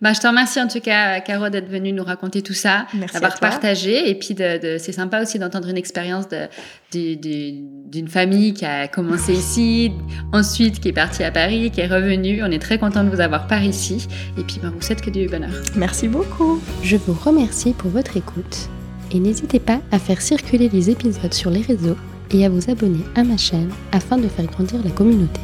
Je te remercie en tout cas, Caro, d'être venue nous raconter tout ça. Merci, d'avoir partagé, et puis c'est sympa aussi d'entendre une expérience d'une famille qui a commencé ici, ensuite qui est partie à Paris, qui est revenue. On est très contents de vous avoir par ici, et puis vous souhaite que du bonheur. Merci beaucoup. Je vous remercie pour votre écoute, et n'hésitez pas à faire circuler les épisodes sur les réseaux et à vous abonner à ma chaîne afin de faire grandir la communauté.